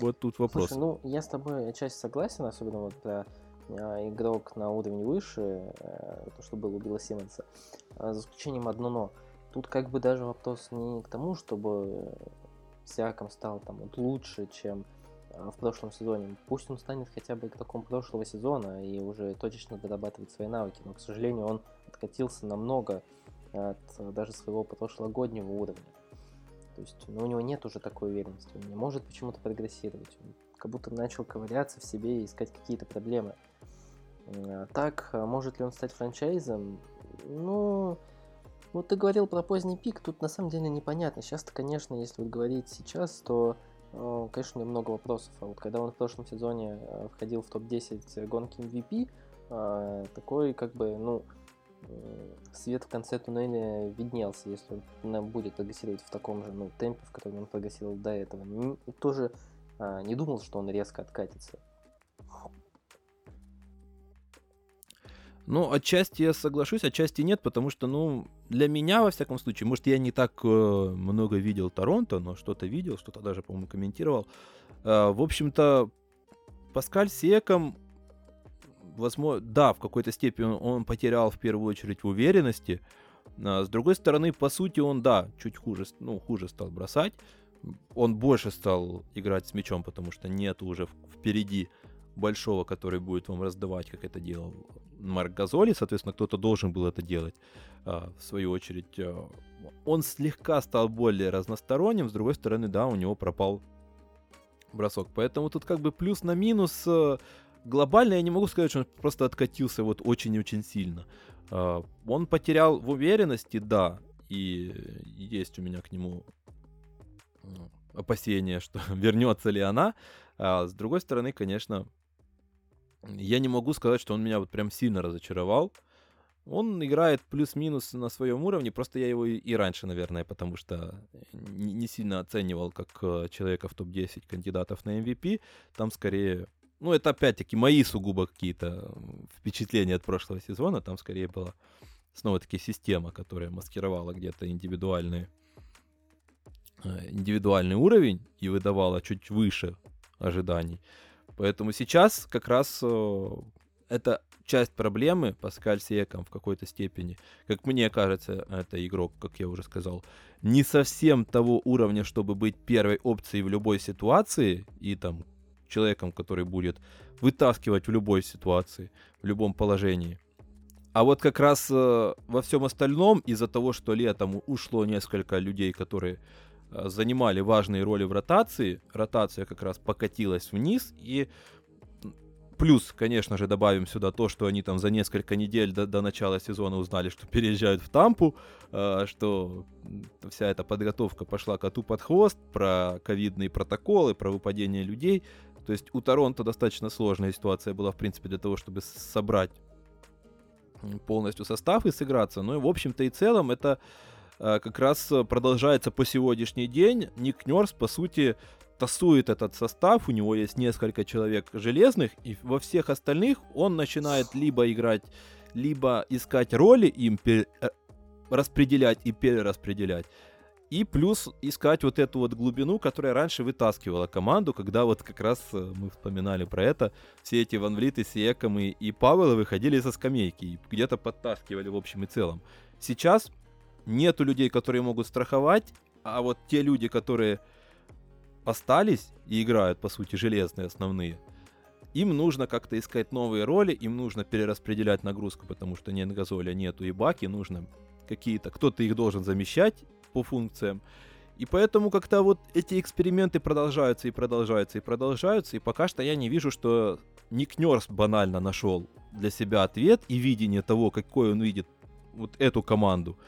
вот тут вопрос. Слушай, ну, я с тобой отчасти согласен, особенно вот для э, игрок на уровень выше, э, то, что было у Билла Симмонса, э, за исключением одно но. Тут как бы даже вопрос не к тому, чтобы Сиакам стал там вот лучше, чем э, в прошлом сезоне. Пусть он станет хотя бы игроком прошлого сезона и уже точечно дорабатывает свои навыки, но, к сожалению, он откатился намного от даже своего прошлогоднего уровня. То есть, ну, у него нет уже такой уверенности, он не может почему-то прогрессировать. Он как будто начал ковыряться в себе и искать какие-то проблемы. Так, может ли он стать франчайзом? Ну, вот ты говорил про поздний пик, тут на самом деле непонятно. Сейчас-то, конечно, если вот говорить сейчас, то, конечно, у него много вопросов. А вот когда он в прошлом сезоне входил в топ десять гонки эм ви пи, такой, как бы, ну... свет в конце туннеля виднелся, если он будет прогрессировать в таком же ну, темпе, в котором он прогрессировал до этого. Не, тоже а, не думал, что он резко откатится. Ну, отчасти я соглашусь, отчасти нет, потому что, ну, для меня, во всяком случае, может, я не так э, много видел Торонто, но что-то видел, что-то даже, по-моему, комментировал. Э, в общем-то, Паскаль Сиакам... Возможно, да, в какой-то степени он потерял в первую очередь в уверенности, С другой стороны, по сути, он, да, чуть хуже, ну, хуже стал бросать. Он больше стал играть с мячом, потому что нет уже впереди большого, который будет вам раздавать, как это делал Марк Газоли. Соответственно, кто-то должен был это делать. В свою очередь, он слегка стал более разносторонним. С другой стороны, да, у него пропал бросок. Поэтому тут как бы плюс на минус. Глобально я не могу сказать, что он просто откатился вот очень-очень сильно. Он потерял в уверенности, да, и есть у меня к нему опасения, что вернется ли она. А с другой стороны, конечно, я не могу сказать, что он меня вот прям сильно разочаровал. Он играет плюс-минус на своем уровне, просто я его и раньше, наверное, потому что не сильно оценивал как человека в топ десять кандидатов на эм ви пи. Там скорее... Ну, это опять-таки мои сугубо какие-то впечатления от прошлого сезона. Там скорее была снова-таки система, которая маскировала где-то индивидуальный, индивидуальный уровень и выдавала чуть выше ожиданий. Поэтому сейчас как раз это часть проблемы. Паскаль Сиакам в какой-то степени, как мне кажется, это игрок, как я уже сказал, не совсем того уровня, чтобы быть первой опцией в любой ситуации и там... человеком, который будет вытаскивать в любой ситуации, в любом положении. А вот как раз э, во всем остальном, из-за того, что летом ушло несколько людей, которые э, занимали важные роли в ротации, ротация как раз покатилась вниз, и плюс, конечно же, добавим сюда то, что они там за несколько недель до, до начала сезона узнали, что переезжают в Тампу, э, что вся эта подготовка пошла коту под хвост, про ковидные протоколы, про выпадение людей. То есть у Торонто достаточно сложная ситуация была, в принципе, для того, чтобы собрать полностью состав и сыграться. Ну и, в общем-то, и целом это э, как раз продолжается по сегодняшний день. Ник Нерс, по сути, тасует этот состав. У него есть несколько человек железных, и во всех остальных он начинает либо играть, либо искать роли, им пер... распределять и перераспределять. И плюс искать вот эту вот глубину, которая раньше вытаскивала команду, когда вот как раз мы вспоминали про это, все эти Ван Влиты, Сиакамы и Павелы выходили со скамейки и где-то подтаскивали в общем и целом. Сейчас нету людей, которые могут страховать, а вот те люди, которые остались и играют, по сути, железные основные, им нужно как-то искать новые роли, им нужно перераспределять нагрузку, потому что нет Газоля, нету и Баки, нужно какие-то, кто-то их должен замещать по функциям. И поэтому как-то вот эти эксперименты продолжаются и продолжаются и продолжаются, и пока что я не вижу, что Ник Нерс банально нашел для себя ответ и видение того, какой он видит вот эту команду.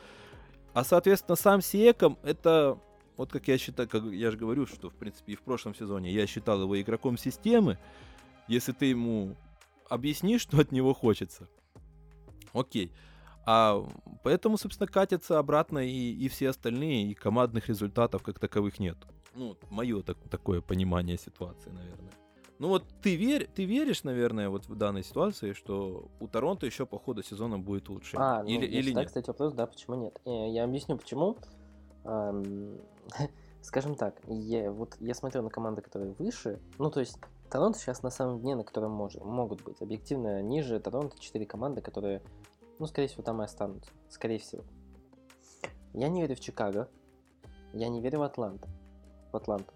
А, соответственно, сам Сиакам, это, вот как я считаю, как я же говорю, что, в принципе, и в прошлом сезоне я считал его игроком системы. Если ты ему объяснишь, что от него хочется, окей. А поэтому, собственно, катятся обратно и, и все остальные, и командных результатов как таковых нет. Ну, мое так, такое понимание ситуации, наверное. Ну вот ты, верь, ты веришь, наверное, вот в данной ситуации, что у Торонто еще по ходу сезона будет лучше? А, ну, или, я или считаю, нет? Кстати, вопрос, да, почему нет. Я объясню, почему. Скажем так, я, вот я смотрю на команды, которые выше, ну то есть Торонто сейчас на самом дне, на котором может, могут быть. Объективно ниже Торонто четыре команды, которые... Ну, скорее всего, там и останутся. Скорее всего. Я не верю в Чикаго. Я не верю в Атланту. В Атланту.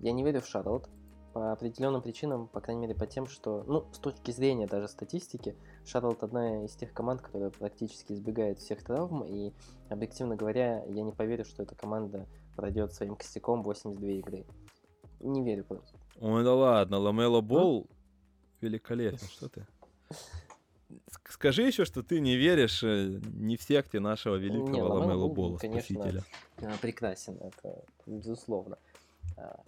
Я не верю в Шарлотт. По определенным причинам, по крайней мере, по тем, что... Ну, с точки зрения даже статистики, Шарлотт одна из тех команд, которая практически избегает всех травм. И, объективно говоря, я не поверю, что эта команда пройдет своим костяком восемьдесят две игры. Не верю просто. Ой, да ладно. Ламело Болл великолепно. Что ты? Скажи еще, что ты не веришь не в секте нашего великого Ламело Болла, спасителя. Конечно, прекрасен, это безусловно.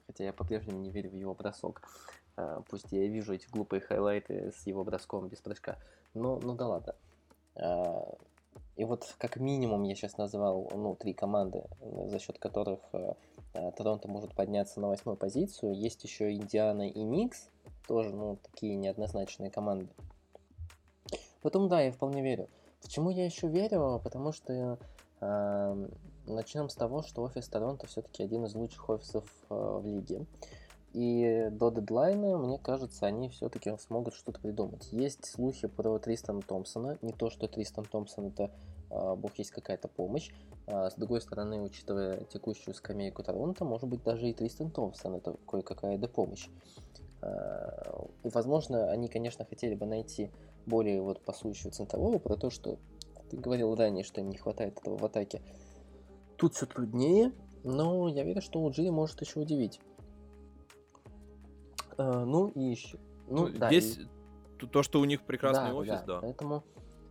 Хотя я по-прежнему не верю в его бросок. Пусть я вижу эти глупые хайлайты с его броском без прыжка. Но, ну да ладно. И вот как минимум я сейчас назвал ну, три команды, за счет которых Торонто может подняться на восьмую позицию. Есть еще Индиана и Никс, тоже ну, такие неоднозначные команды. Потом, да, я вполне верю. Почему я еще верю? Потому что э, начнем с того, что офис Торонто все-таки один из лучших офисов э, в лиге. И до дедлайна, мне кажется, они все-таки смогут что-то придумать. Есть слухи про Тристана Томпсона. Не то, что Тристан Томпсон — это э, бог есть какая-то помощь. А, с другой стороны, учитывая текущую скамейку Торонто, может быть, даже и Тристан Томпсон — это кое-какая допомощь. А, и, возможно, они, конечно, хотели бы найти более вот пасующего центрового. Про то, что ты говорил ранее, что им не хватает этого в атаке. Тут все труднее, но я верю, что О Джи может еще удивить. Ну и еще. Ну, ну, да, здесь и... то, что у них прекрасный да, офис, да. да. Поэтому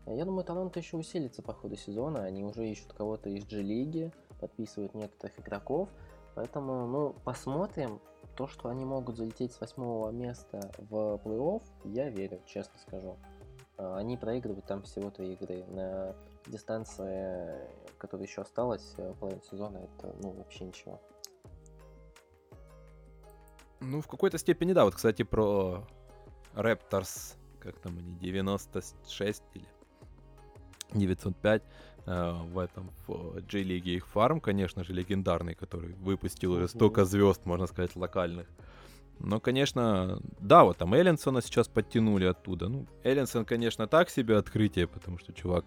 я думаю, Торонто еще усилится по ходу сезона. Они уже ищут кого-то из G-лиги, подписывают некоторых игроков. Поэтому, ну, посмотрим. То, что они могут залететь с восьмого места в плей-офф, я верю, честно скажу. Они проигрывают там всего три игры. На дистанции, которая еще осталась, половина сезона, это, ну, вообще ничего. Ну, в какой-то степени, да. Вот, кстати, про Raptors, как там они, девяносто шесть или девятьсот пять э, в этом в G-лиге их фарм, конечно же, легендарный, который выпустил уже столько звезд, можно сказать, локальных. Но, конечно, да, вот там Эллинсона сейчас подтянули оттуда. Ну, Эллинсон, конечно, так себе открытие, потому что чувак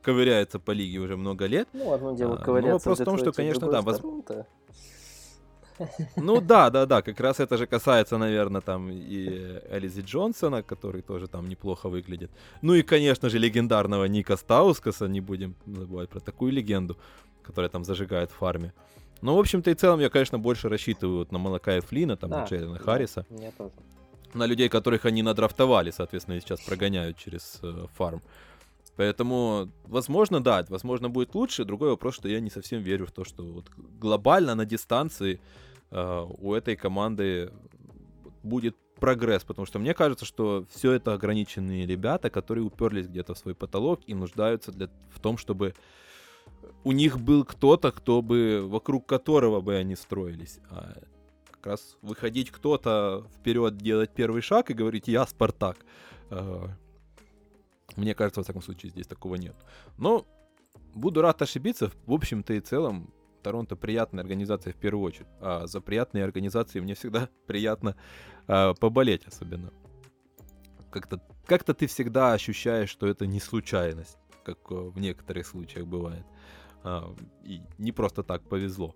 ковыряется по лиге уже много лет. Ну, одно дело ковыряться. Но вопрос в том, что, конечно, да, возможно... Ну да, да, да, как раз это же касается, наверное, там и Элизи Джонсона, который тоже там неплохо выглядит. Ну и, конечно же, легендарного Ника Стаускаса, не будем забывать про такую легенду, которая там зажигает в фарме. Ну, в общем-то и в целом я, конечно, больше рассчитываю вот на Малакая Флина, там, да, на Джейлена Харриса. Я тоже. На людей, которых они надрафтовали, соответственно, и сейчас прогоняют через э, фарм. Поэтому, возможно, да, возможно, будет лучше. Другой вопрос, что я не совсем верю в то, что вот глобально на дистанции э, у этой команды будет прогресс. Потому что мне кажется, что все это ограниченные ребята, которые уперлись где-то в свой потолок и нуждаются для, в том, чтобы у них был кто-то, кто бы, вокруг которого бы они строились. А как раз выходить кто-то вперед, делать первый шаг и говорить «я Спартак». Мне кажется, во всяком случае, здесь такого нет. Но буду рад ошибиться. В общем-то и целом, Торонто приятная организация в первую очередь. А за приятные организации мне всегда приятно а, поболеть особенно. Как-то, как-то ты всегда ощущаешь, что это не случайность, как в некоторых случаях бывает. А, и не просто так повезло.